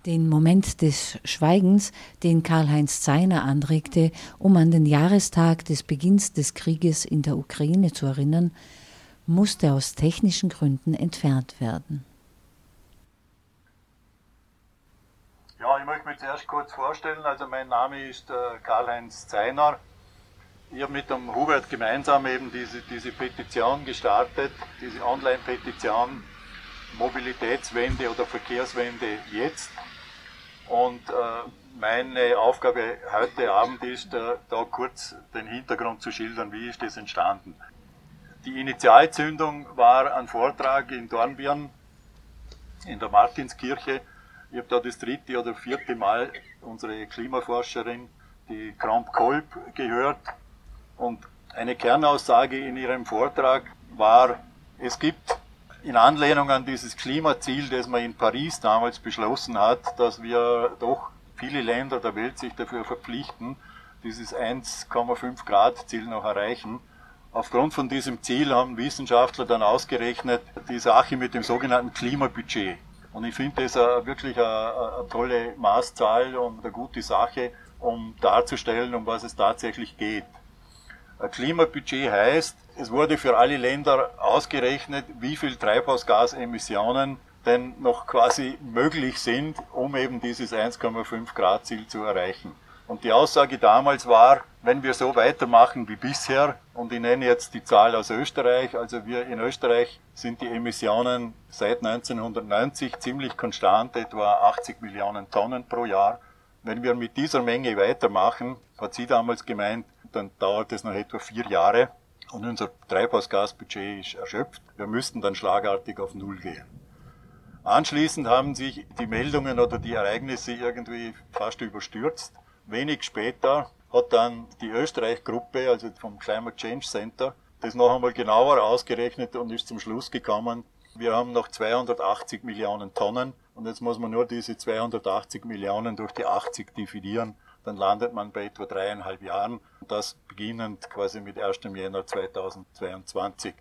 Den Moment des Schweigens, den Karl-Heinz Zeiner anregte, um an den Jahrestag des Beginns des Krieges in der Ukraine zu erinnern, musste aus technischen Gründen entfernt werden. Ja, ich möchte mich zuerst kurz vorstellen. Also mein Name ist Karl-Heinz Zeiner. Ich habe mit dem Hubert gemeinsam eben diese, diese Petition gestartet, diese Online-Petition Mobilitätswende oder Verkehrswende jetzt. Und äh, meine Aufgabe heute Abend ist, da, da kurz den Hintergrund zu schildern, wie ist das entstanden. Die Initialzündung war ein Vortrag in Dornbirn, in der Martinskirche. Ich habe da das dritte oder vierte Mal unsere Klimaforscherin, die Kramp-Kolb, gehört. Und eine Kernaussage in ihrem Vortrag war, es gibt in Anlehnung an dieses Klimaziel, das man in Paris damals beschlossen hat, dass wir doch viele Länder der Welt sich dafür verpflichten, dieses eins Komma fünf Grad Ziel noch erreichen. Aufgrund von diesem Ziel haben Wissenschaftler dann ausgerechnet die Sache mit dem sogenannten Klimabudget. Und ich finde das wirklich eine tolle Maßzahl und eine gute Sache, um darzustellen, um was es tatsächlich geht. Ein Klimabudget heißt, es wurde für alle Länder ausgerechnet, wie viel Treibhausgasemissionen denn noch quasi möglich sind, um eben dieses eins Komma fünf Grad Ziel zu erreichen. Und die Aussage damals war, wenn wir so weitermachen wie bisher, und ich nenne jetzt die Zahl aus Österreich, also wir in Österreich sind die Emissionen seit neunzehnhundertneunzig ziemlich konstant, etwa achtzig Millionen Tonnen pro Jahr. Wenn wir mit dieser Menge weitermachen, hat sie damals gemeint, dann dauert es noch etwa vier Jahre und unser Treibhausgasbudget ist erschöpft. Wir müssten dann schlagartig auf Null gehen. Anschließend haben sich die Meldungen oder die Ereignisse irgendwie fast überstürzt. Wenig später hat dann die Österreich-Gruppe, also vom Climate Change Center, das noch einmal genauer ausgerechnet und ist zum Schluss gekommen, wir haben noch zweihundertachtzig Millionen Tonnen und jetzt muss man nur diese zweihundertachtzig Millionen durch die achtzig dividieren, dann landet man bei etwa dreieinhalb Jahren und das beginnend quasi mit ersten Jänner zweitausendzweiundzwanzig.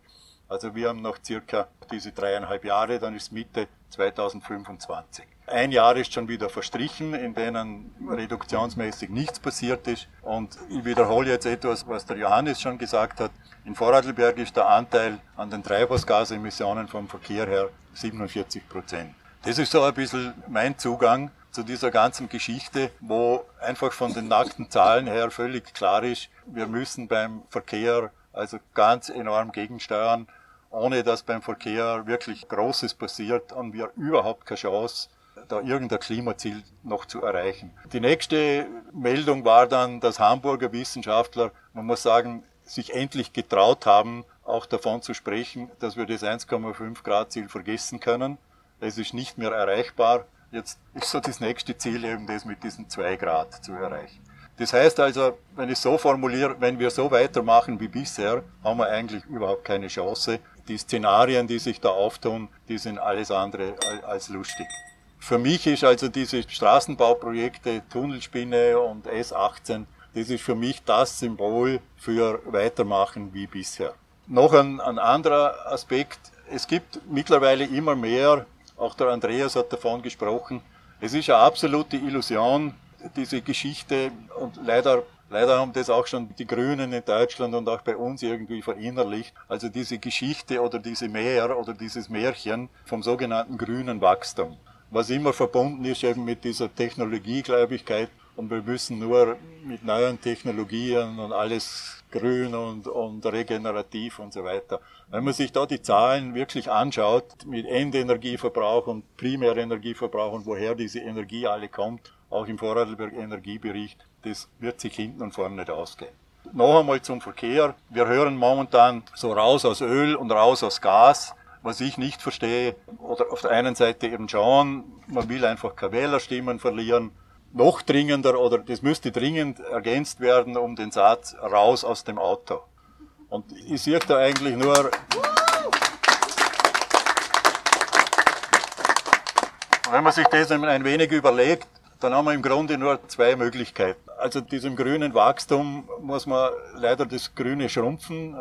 Also wir haben noch circa diese dreieinhalb Jahre, dann ist Mitte zweitausendfünfundzwanzig. Ein Jahr ist schon wieder verstrichen, in denen reduktionsmäßig nichts passiert ist. Und ich wiederhole jetzt etwas, was der Johannes schon gesagt hat. In Vorarlberg ist der Anteil an den Treibhausgasemissionen vom Verkehr her siebenundvierzig Prozent. Das ist so ein bisschen mein Zugang zu dieser ganzen Geschichte, wo einfach von den nackten Zahlen her völlig klar ist, wir müssen beim Verkehr also ganz enorm gegensteuern, ohne dass beim Verkehr wirklich Großes passiert, haben wir überhaupt keine Chance, da irgendein Klimaziel noch zu erreichen. Die nächste Meldung war dann, dass Hamburger Wissenschaftler, man muss sagen, sich endlich getraut haben, auch davon zu sprechen, dass wir das eins Komma fünf Grad Ziel vergessen können. Es ist nicht mehr erreichbar. Jetzt ist so das nächste Ziel eben, das mit diesen zwei Grad zu erreichen. Das heißt also, wenn ich es so formuliere, wenn wir so weitermachen wie bisher, haben wir eigentlich überhaupt keine Chance. Die Szenarien, die sich da auftun, die sind alles andere als lustig. Für mich ist also diese Straßenbauprojekte, Tunnelspinne und S achtzehn, das ist für mich das Symbol für weitermachen wie bisher. Noch ein, ein anderer Aspekt, es gibt mittlerweile immer mehr, auch der Andreas hat davon gesprochen, es ist eine absolute Illusion, diese Geschichte, und leider, leider haben das auch schon die Grünen in Deutschland und auch bei uns irgendwie verinnerlicht, also diese Geschichte oder diese Meer oder dieses Märchen vom sogenannten grünen Wachstum, was immer verbunden ist eben mit dieser Technologiegläubigkeit und wir müssen nur mit neuen Technologien und alles grün und, und regenerativ und so weiter. Wenn man sich da die Zahlen wirklich anschaut, mit Endenergieverbrauch und Primärenergieverbrauch und woher diese Energie alle kommt, auch im Vorarlberg Energiebericht, das wird sich hinten und vorne nicht ausgehen. Noch einmal zum Verkehr. Wir hören momentan so raus aus Öl und raus aus Gas, was ich nicht verstehe. Oder auf der einen Seite eben schon, man will einfach keine Wählerstimmen verlieren. Noch dringender, oder das müsste dringend ergänzt werden, um den Satz raus aus dem Auto. Und ich sehe da eigentlich nur... Wenn man sich das ein wenig überlegt, dann haben wir im Grunde nur zwei Möglichkeiten. Also diesem grünen Wachstum muss man leider das grüne Schrumpfen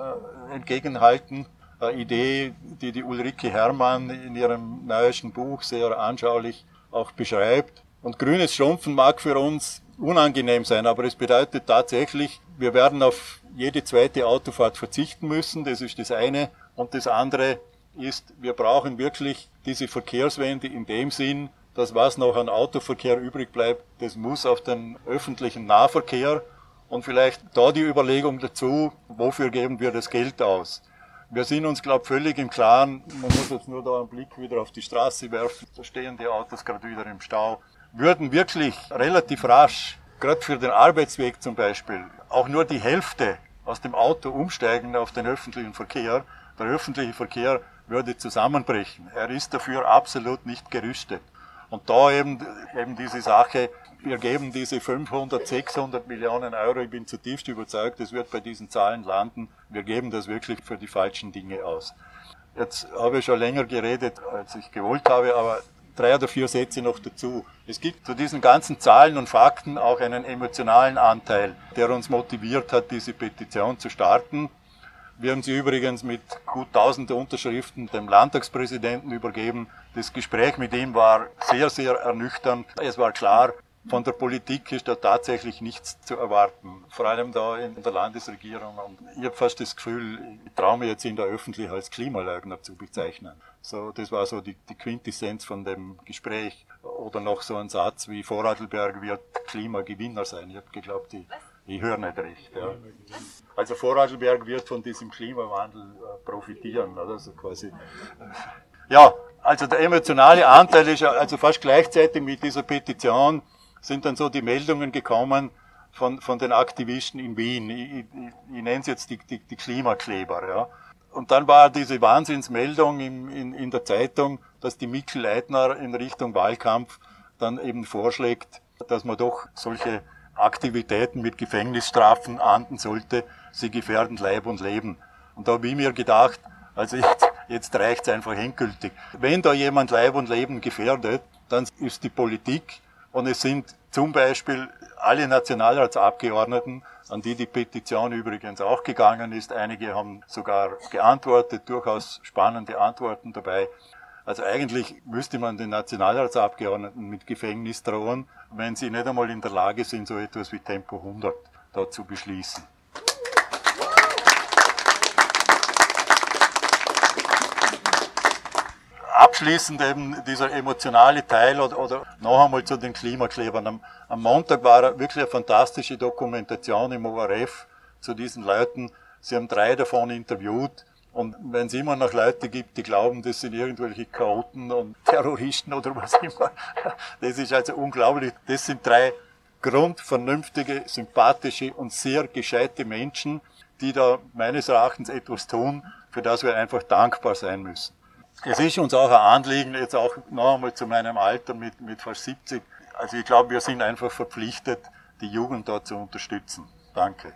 äh, entgegenhalten. Eine Idee, die die Ulrike Herrmann in ihrem neuesten Buch sehr anschaulich auch beschreibt. Und grünes Schrumpfen mag für uns unangenehm sein, aber es bedeutet tatsächlich, wir werden auf jede zweite Autofahrt verzichten müssen. Das ist das eine. Und das andere ist, wir brauchen wirklich diese Verkehrswende in dem Sinn, das, was noch an Autoverkehr übrig bleibt, das muss auf den öffentlichen Nahverkehr und vielleicht da die Überlegung dazu, wofür geben wir das Geld aus? Wir sind uns, glaube ich, völlig im Klaren, man muss jetzt nur da einen Blick wieder auf die Straße werfen, da stehen die Autos gerade wieder im Stau. würden wirklich relativ rasch, gerade für den Arbeitsweg zum Beispiel, auch nur die Hälfte aus dem Auto umsteigen auf den öffentlichen Verkehr, der öffentliche Verkehr würde zusammenbrechen. Er ist dafür absolut nicht gerüstet. Und da eben, eben diese Sache, wir geben diese fünfhundert, sechshundert Millionen Euro, ich bin zutiefst überzeugt, es wird bei diesen Zahlen landen, wir geben das wirklich für die falschen Dinge aus. Jetzt habe ich schon länger geredet, als ich gewollt habe, aber drei oder vier Sätze noch dazu. Es gibt zu diesen ganzen Zahlen und Fakten auch einen emotionalen Anteil, der uns motiviert hat, diese Petition zu starten. Wir haben sie übrigens mit gut tausend Unterschriften dem Landtagspräsidenten übergeben. Das Gespräch mit ihm war sehr, sehr ernüchternd. Es war klar, von der Politik ist da tatsächlich nichts zu erwarten. Vor allem da in der Landesregierung. Und ich habe fast das Gefühl, ich traue mich jetzt in der Öffentlichkeit als Klimaleugner zu bezeichnen. So, das war so die, die Quintessenz von dem Gespräch. Oder noch so ein Satz wie Vorarlberg wird Klimagewinner sein. Ich habe geglaubt, die... Ich höre nicht recht. Ja. Also Vorarlberg wird von diesem Klimawandel profitieren, oder? So quasi. Ja, also der emotionale Anteil ist also fast gleichzeitig mit dieser Petition sind dann so die Meldungen gekommen von, von den Aktivisten in Wien. Ich, ich, ich nenne es jetzt die, die, die Klimakleber. Ja. Und dann war diese Wahnsinnsmeldung in, in, in der Zeitung, dass die Mikl Leitner in Richtung Wahlkampf dann eben vorschlägt, dass man doch solche Aktivitäten mit Gefängnisstrafen ahnden sollte, sie gefährden Leib und Leben. Und da habe ich mir gedacht, also jetzt, jetzt reicht's einfach endgültig. Wenn da jemand Leib und Leben gefährdet, dann ist die Politik und es sind zum Beispiel alle Nationalratsabgeordneten, an die die Petition übrigens auch gegangen ist. Einige haben sogar geantwortet, durchaus spannende Antworten dabei. Also eigentlich müsste man den Nationalratsabgeordneten mit Gefängnis drohen, wenn sie nicht einmal in der Lage sind, so etwas wie Tempo hundert da zu beschließen. Abschließend eben dieser emotionale Teil oder, oder noch einmal zu den Klimaklebern. Am, am Montag war wirklich eine fantastische Dokumentation im O R F zu diesen Leuten. Sie haben drei davon interviewt. Und wenn es immer noch Leute gibt, die glauben, das sind irgendwelche Chaoten und Terroristen oder was immer, das ist also unglaublich. Das sind drei grundvernünftige, sympathische und sehr gescheite Menschen, die da meines Erachtens etwas tun, für das wir einfach dankbar sein müssen. Es ist uns auch ein Anliegen, jetzt auch noch einmal zu meinem Alter mit, mit fast siebzig. Also ich glaube, wir sind einfach verpflichtet, die Jugend da zu unterstützen. Danke.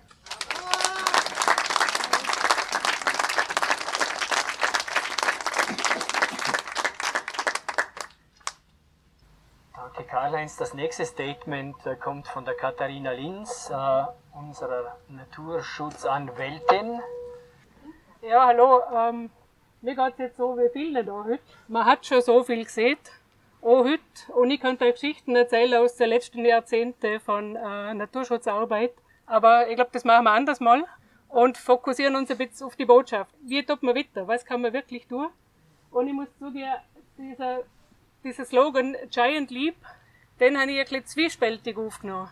Karl-Heinz, das nächste Statement kommt von der Katharina Lins, äh, unserer Naturschutzanwältin. Ja, hallo, ähm, mir geht es jetzt so wie viele da heute. Man hat schon so viel gesehen, auch heute. Und ich könnte euch Geschichten erzählen aus den letzten Jahrzehnten von äh, Naturschutzarbeit. Aber ich glaube, das machen wir anders mal und fokussieren uns ein bisschen auf die Botschaft. Wie tut man weiter? Was kann man wirklich tun? Und ich muss zu dir, dieser Dieser Slogan Giant Leap, den habe ich ein bisschen zwiespältig aufgenommen.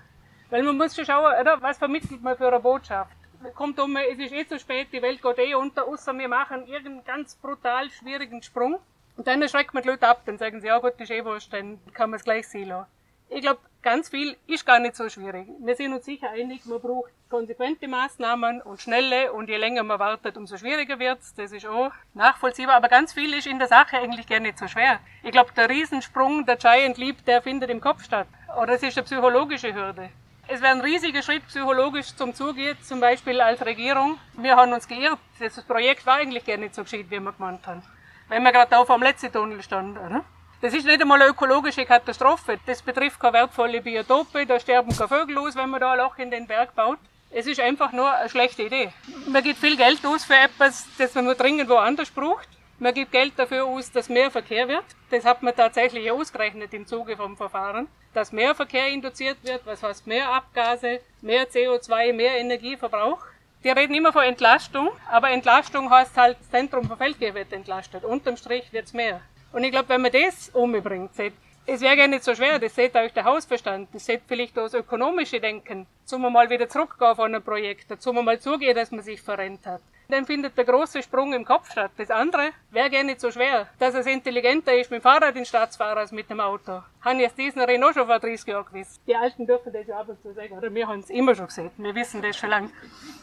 Weil man muss schon schauen, oder? Was vermittelt man für eine Botschaft? Kommt um, es ist eh zu spät, die Welt geht eh unter, außer wir machen irgendeinen ganz brutal schwierigen Sprung. Und dann schreckt man die Leute ab, dann sagen sie, ja gut, das ist eh wurscht, dann kann man es gleich sehen lassen. Ich glaube, ganz viel ist gar nicht so schwierig. Wir sind uns sicher einig, man braucht konsequente Maßnahmen und schnelle und je länger man wartet, umso schwieriger wird's. Das ist auch nachvollziehbar, aber ganz viel ist in der Sache eigentlich gar nicht so schwer. Ich glaube, der Riesensprung, der Giant Leap, der findet im Kopf statt. Oder es ist eine psychologische Hürde. Es wäre ein riesiger Schritt psychologisch zum Zug jetzt, zum Beispiel als Regierung. Wir haben uns geirrt. Das Projekt war eigentlich gar nicht so gescheit, wie wir gemeint haben. Wenn wir gerade da vor dem letzten Tunnel standen, oder? Das ist nicht einmal eine ökologische Katastrophe. Das betrifft keine wertvolle Biotope, da sterben keine Vögel aus, wenn man da ein Loch in den Berg baut. Es ist einfach nur eine schlechte Idee. Man gibt viel Geld aus für etwas, das man dringend woanders braucht. Man gibt Geld dafür aus, dass mehr Verkehr wird. Das hat man tatsächlich ausgerechnet im Zuge vom Verfahren. Dass mehr Verkehr induziert wird, was heißt mehr Abgase, mehr C O zwei, mehr Energieverbrauch. Die reden immer von Entlastung, aber Entlastung heißt halt, das Zentrum von Feldkirch wird entlastet. Unterm Strich wird es mehr. Und ich glaube, wenn man das umbringt, seht, es wäre gar nicht so schwer, das seht euch der Hausverstand, das seht vielleicht auch das ökonomische Denken. Zum mal wieder zurückgehen von einem Projekt, zum mal zugehen, dass man sich verrennt hat. dann findet der große Sprung im Kopf statt. Das andere wäre gar nicht so schwer, dass es intelligenter ist mit dem Fahrrad in Stadt zu fahren als mit dem Auto. Haben jetzt diesen Renault schon vor dreißig Jahren gewusst. Die Alten dürfen das ja ab und zu sagen, oder wir haben es immer schon gesehen, wir wissen das schon lange.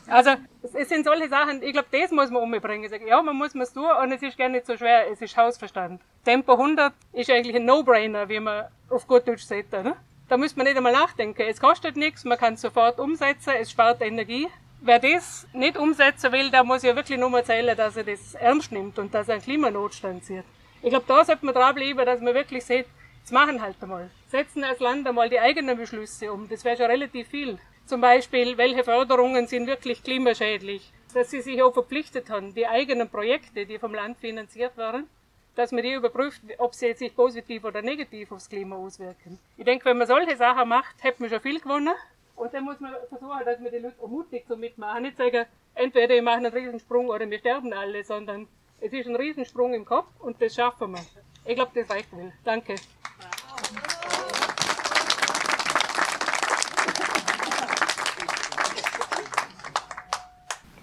Also es sind solche Sachen, ich glaube, das muss man umbringen. Ich sage, ja, man muss es tun und es ist gar nicht so schwer, es ist Hausverstand. Tempo hundert ist eigentlich ein No-Brainer, wie man auf gut Deutsch sagt. Ne? Da müsste man nicht einmal nachdenken, es kostet nichts, man kann es sofort umsetzen, es spart Energie. Wer das nicht umsetzen will, der muss ja wirklich nur erzählen, dass er das ernst nimmt und dass er einen Klimanotstand sieht. Ich glaube, da sollte man dranbleiben, dass man wirklich sieht, jetzt machen halt einmal. Setzen als Land einmal die eigenen Beschlüsse um, das wäre schon relativ viel. Zum Beispiel, welche Förderungen sind wirklich klimaschädlich. Dass sie sich auch verpflichtet haben, die eigenen Projekte, die vom Land finanziert werden, dass man die überprüft, ob sie jetzt sich positiv oder negativ aufs Klima auswirken. Ich denke, wenn man solche Sachen macht, hat man schon viel gewonnen. Und dann muss man versuchen, dass man die Leute ermutigt zum Mitmachen. Nicht sagen, entweder wir machen einen Riesensprung oder wir sterben alle, sondern es ist ein Riesensprung im Kopf und das schaffen wir. Ich glaube, das reicht wohl. Danke.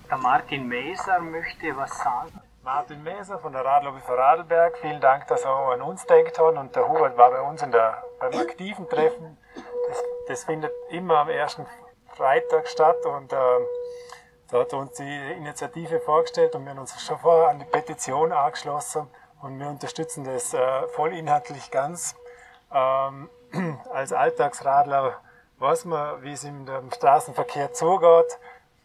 Der Martin Mäser möchte was sagen. Martin Mäser von der Radlobby Vorarlberg. Vielen Dank, dass ihr auch an uns denkt habt. Und der Hubert war bei uns in der, beim aktiven Treffen. Das, das findet immer am ersten Freitag statt. Und äh, da hat uns die Initiative vorgestellt und wir haben uns schon vorher an die Petition angeschlossen. Und wir unterstützen das äh, vollinhaltlich ganz. Ähm, als Alltagsradler weiß man, wie es im Straßenverkehr zugeht.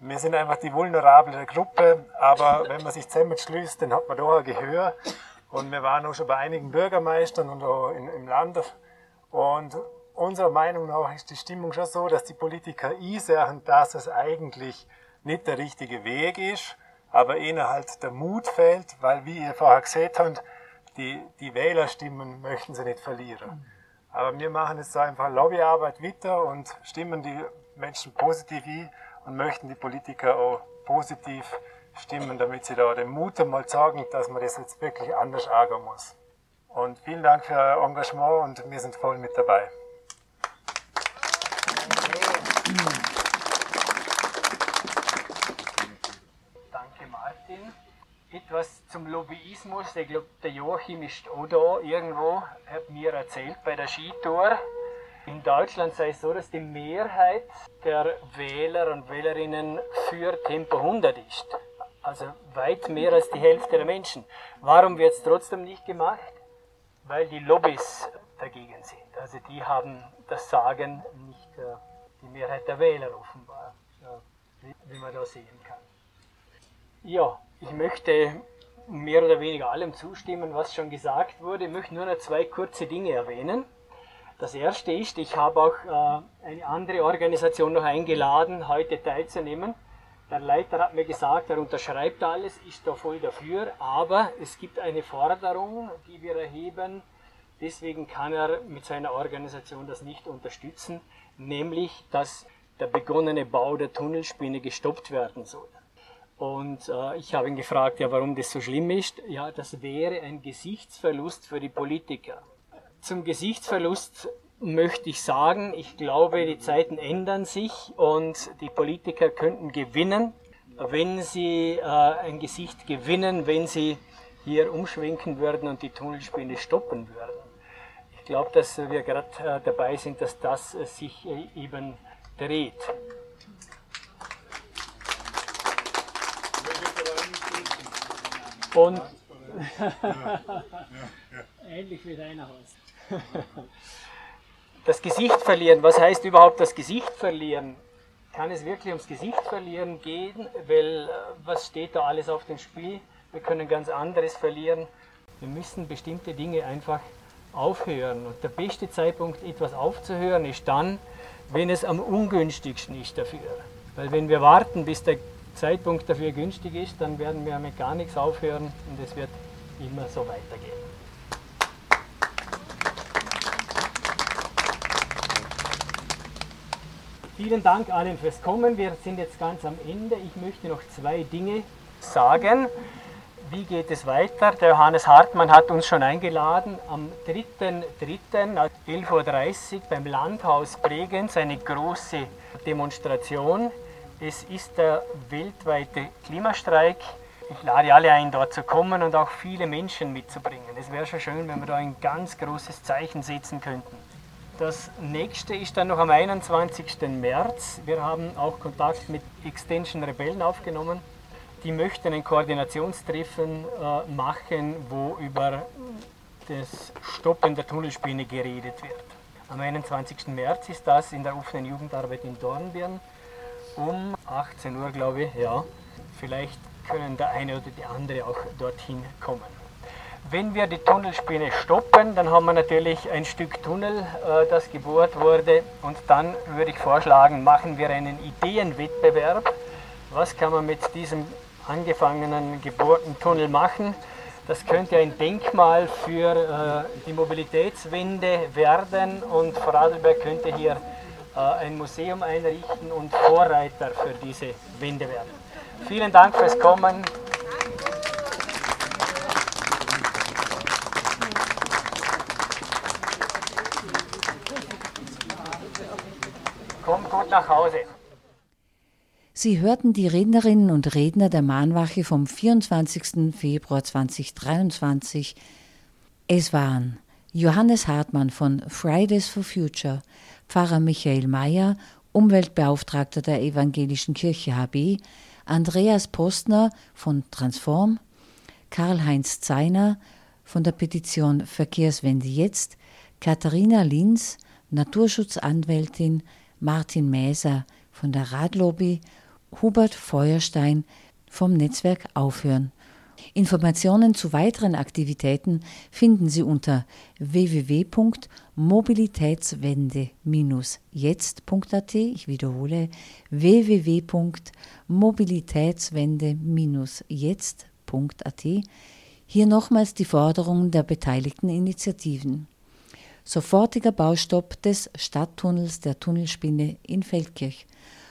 Wir sind einfach die vulnerable Gruppe, aber wenn man sich zusammenschließt, dann hat man da ein Gehör. Und wir waren auch schon bei einigen Bürgermeistern und auch in, im Land. Und unserer Meinung nach ist die Stimmung schon so, dass die Politiker einsagen, dass es eigentlich nicht der richtige Weg ist, aber ihnen halt der Mut fehlt, weil, wie ihr vorher gesehen habt, die, die Wählerstimmen möchten sie nicht verlieren. Aber wir machen jetzt einfach Lobbyarbeit weiter und stimmen die Menschen positiv ein. Und möchten die Politiker auch positiv stimmen, damit sie da den Mut mal zeigen, dass man das jetzt wirklich anders angehen muss. Und vielen Dank für euer Engagement und wir sind voll mit dabei. Danke Martin. Etwas zum Lobbyismus. Ich glaube, der Joachim ist auch da irgendwo, hat mir erzählt bei der Skitour. In Deutschland sei es so, dass die Mehrheit der Wähler und Wählerinnen für Tempo hundert ist. Also weit mehr als die Hälfte der Menschen. Warum wird es trotzdem nicht gemacht? Weil die Lobbys dagegen sind. Also die haben das Sagen, nicht die Mehrheit der Wähler offenbar, wie man da sehen kann. Ja, ich möchte mehr oder weniger allem zustimmen, was schon gesagt wurde. Ich möchte nur noch zwei kurze Dinge erwähnen. Das erste ist, ich habe auch äh, eine andere Organisation noch eingeladen, heute teilzunehmen. Der Leiter hat mir gesagt, er unterschreibt alles, ist da voll dafür, aber es gibt eine Forderung, die wir erheben, deswegen kann er mit seiner Organisation das nicht unterstützen, nämlich, dass der begonnene Bau der Tunnelspinne gestoppt werden soll. Und äh, ich habe ihn gefragt, ja, warum das so schlimm ist. Ja, das wäre ein Gesichtsverlust für die Politiker. Zum Gesichtsverlust möchte ich sagen, ich glaube, die Zeiten ändern sich und die Politiker könnten gewinnen, wenn sie äh, ein Gesicht gewinnen, wenn sie hier umschwenken würden und die Tunnelspinne stoppen würden. Ich glaube, dass wir gerade äh, dabei sind, dass das äh, sich äh, eben dreht. Und ähnlich wie deiner Haus. Das Gesicht verlieren, was heißt überhaupt das Gesicht verlieren? Kann es wirklich ums Gesicht verlieren gehen? Weil was steht da alles auf dem Spiel? Wir können ganz anderes verlieren. Wir müssen bestimmte Dinge einfach aufhören. Und der beste Zeitpunkt, etwas aufzuhören, ist dann, wenn es am ungünstigsten ist dafür. Weil wenn wir warten, bis der Zeitpunkt dafür günstig ist, dann werden wir mit gar nichts aufhören und es wird immer so weitergehen. Vielen Dank allen fürs Kommen. Wir sind jetzt ganz am Ende. Ich möchte noch zwei Dinge sagen. Wie geht es weiter? Der Johannes Hartmann hat uns schon eingeladen, am dritten dritten um elf Uhr dreißig beim Landhaus Bregenz eine große Demonstration. Es ist der weltweite Klimastreik. Ich lade alle ein, dort zu kommen und auch viele Menschen mitzubringen. Es wäre schon schön, wenn wir da ein ganz großes Zeichen setzen könnten. Das nächste ist dann noch am einundzwanzigsten März. Wir haben auch Kontakt mit Extinction Rebellion aufgenommen. Die möchten ein Koordinationstreffen äh, machen, wo über das Stoppen der Tunnelspinne geredet wird. Am einundzwanzigsten März ist das in der offenen Jugendarbeit in Dornbirn um achtzehn Uhr, glaube ich. Ja. Vielleicht können der eine oder die andere auch dorthin kommen. Wenn wir die Tunnelspinne stoppen, dann haben wir natürlich ein Stück Tunnel, das gebohrt wurde. Und dann würde ich vorschlagen, machen wir einen Ideenwettbewerb. Was kann man mit diesem angefangenen, gebohrten Tunnel machen? Das könnte ein Denkmal für die Mobilitätswende werden. Und Vorarlberg könnte hier ein Museum einrichten und Vorreiter für diese Wende werden. Vielen Dank fürs Kommen. Kommt gut nach Hause. Sie hörten die Rednerinnen und Redner der Mahnwache vom vierundzwanzigsten Februar zweitausenddreiundzwanzig. Es waren Johannes Hartmann von Fridays for Future, Pfarrer Michael Meyer, Umweltbeauftragter der Evangelischen Kirche H B, Andreas Postner von Transform, Karl-Heinz Zeiner von der Petition Verkehrswende-Jetzt, Katharina Lins, Naturschutzanwältin, Martin Mäser von der Radlobby, Hubert Feuerstein vom Netzwerk Aufhören. Informationen zu weiteren Aktivitäten finden Sie unter w w w punkt mobilitätswende jetzt punkt a t. Ich wiederhole, w w w punkt mobilitätswende jetzt punkt a t. Hier nochmals die Forderungen der beteiligten Initiativen. Sofortiger Baustopp des Stadttunnels der Tunnelspinne in Feldkirch.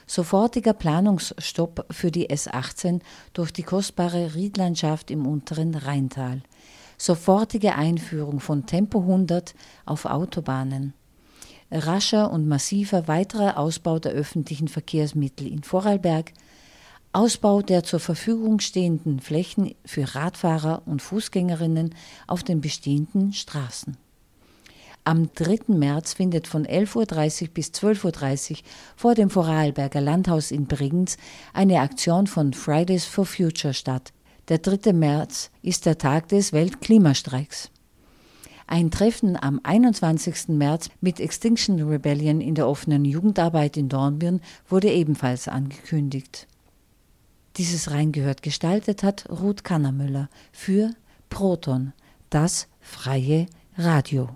Sofortiger Planungsstopp für die S achtzehn durch die kostbare Riedlandschaft im unteren Rheintal. Sofortige Einführung von Tempo hundert auf Autobahnen. Rascher und massiver weiterer Ausbau der öffentlichen Verkehrsmittel in Vorarlberg. Ausbau der zur Verfügung stehenden Flächen für Radfahrer und Fußgängerinnen auf den bestehenden Straßen. Am dritten März findet von elf Uhr dreißig bis zwölf Uhr dreißig vor dem Vorarlberger Landhaus in Bregenz eine Aktion von Fridays for Future statt. Der dritte März ist der Tag des Weltklimastreiks. Ein Treffen am einundzwanzigsten März mit Extinction Rebellion in der offenen Jugendarbeit in Dornbirn wurde ebenfalls angekündigt. Dieses Reingehört gestaltet hat Ruth Kannermüller für Proton, das freie Radio.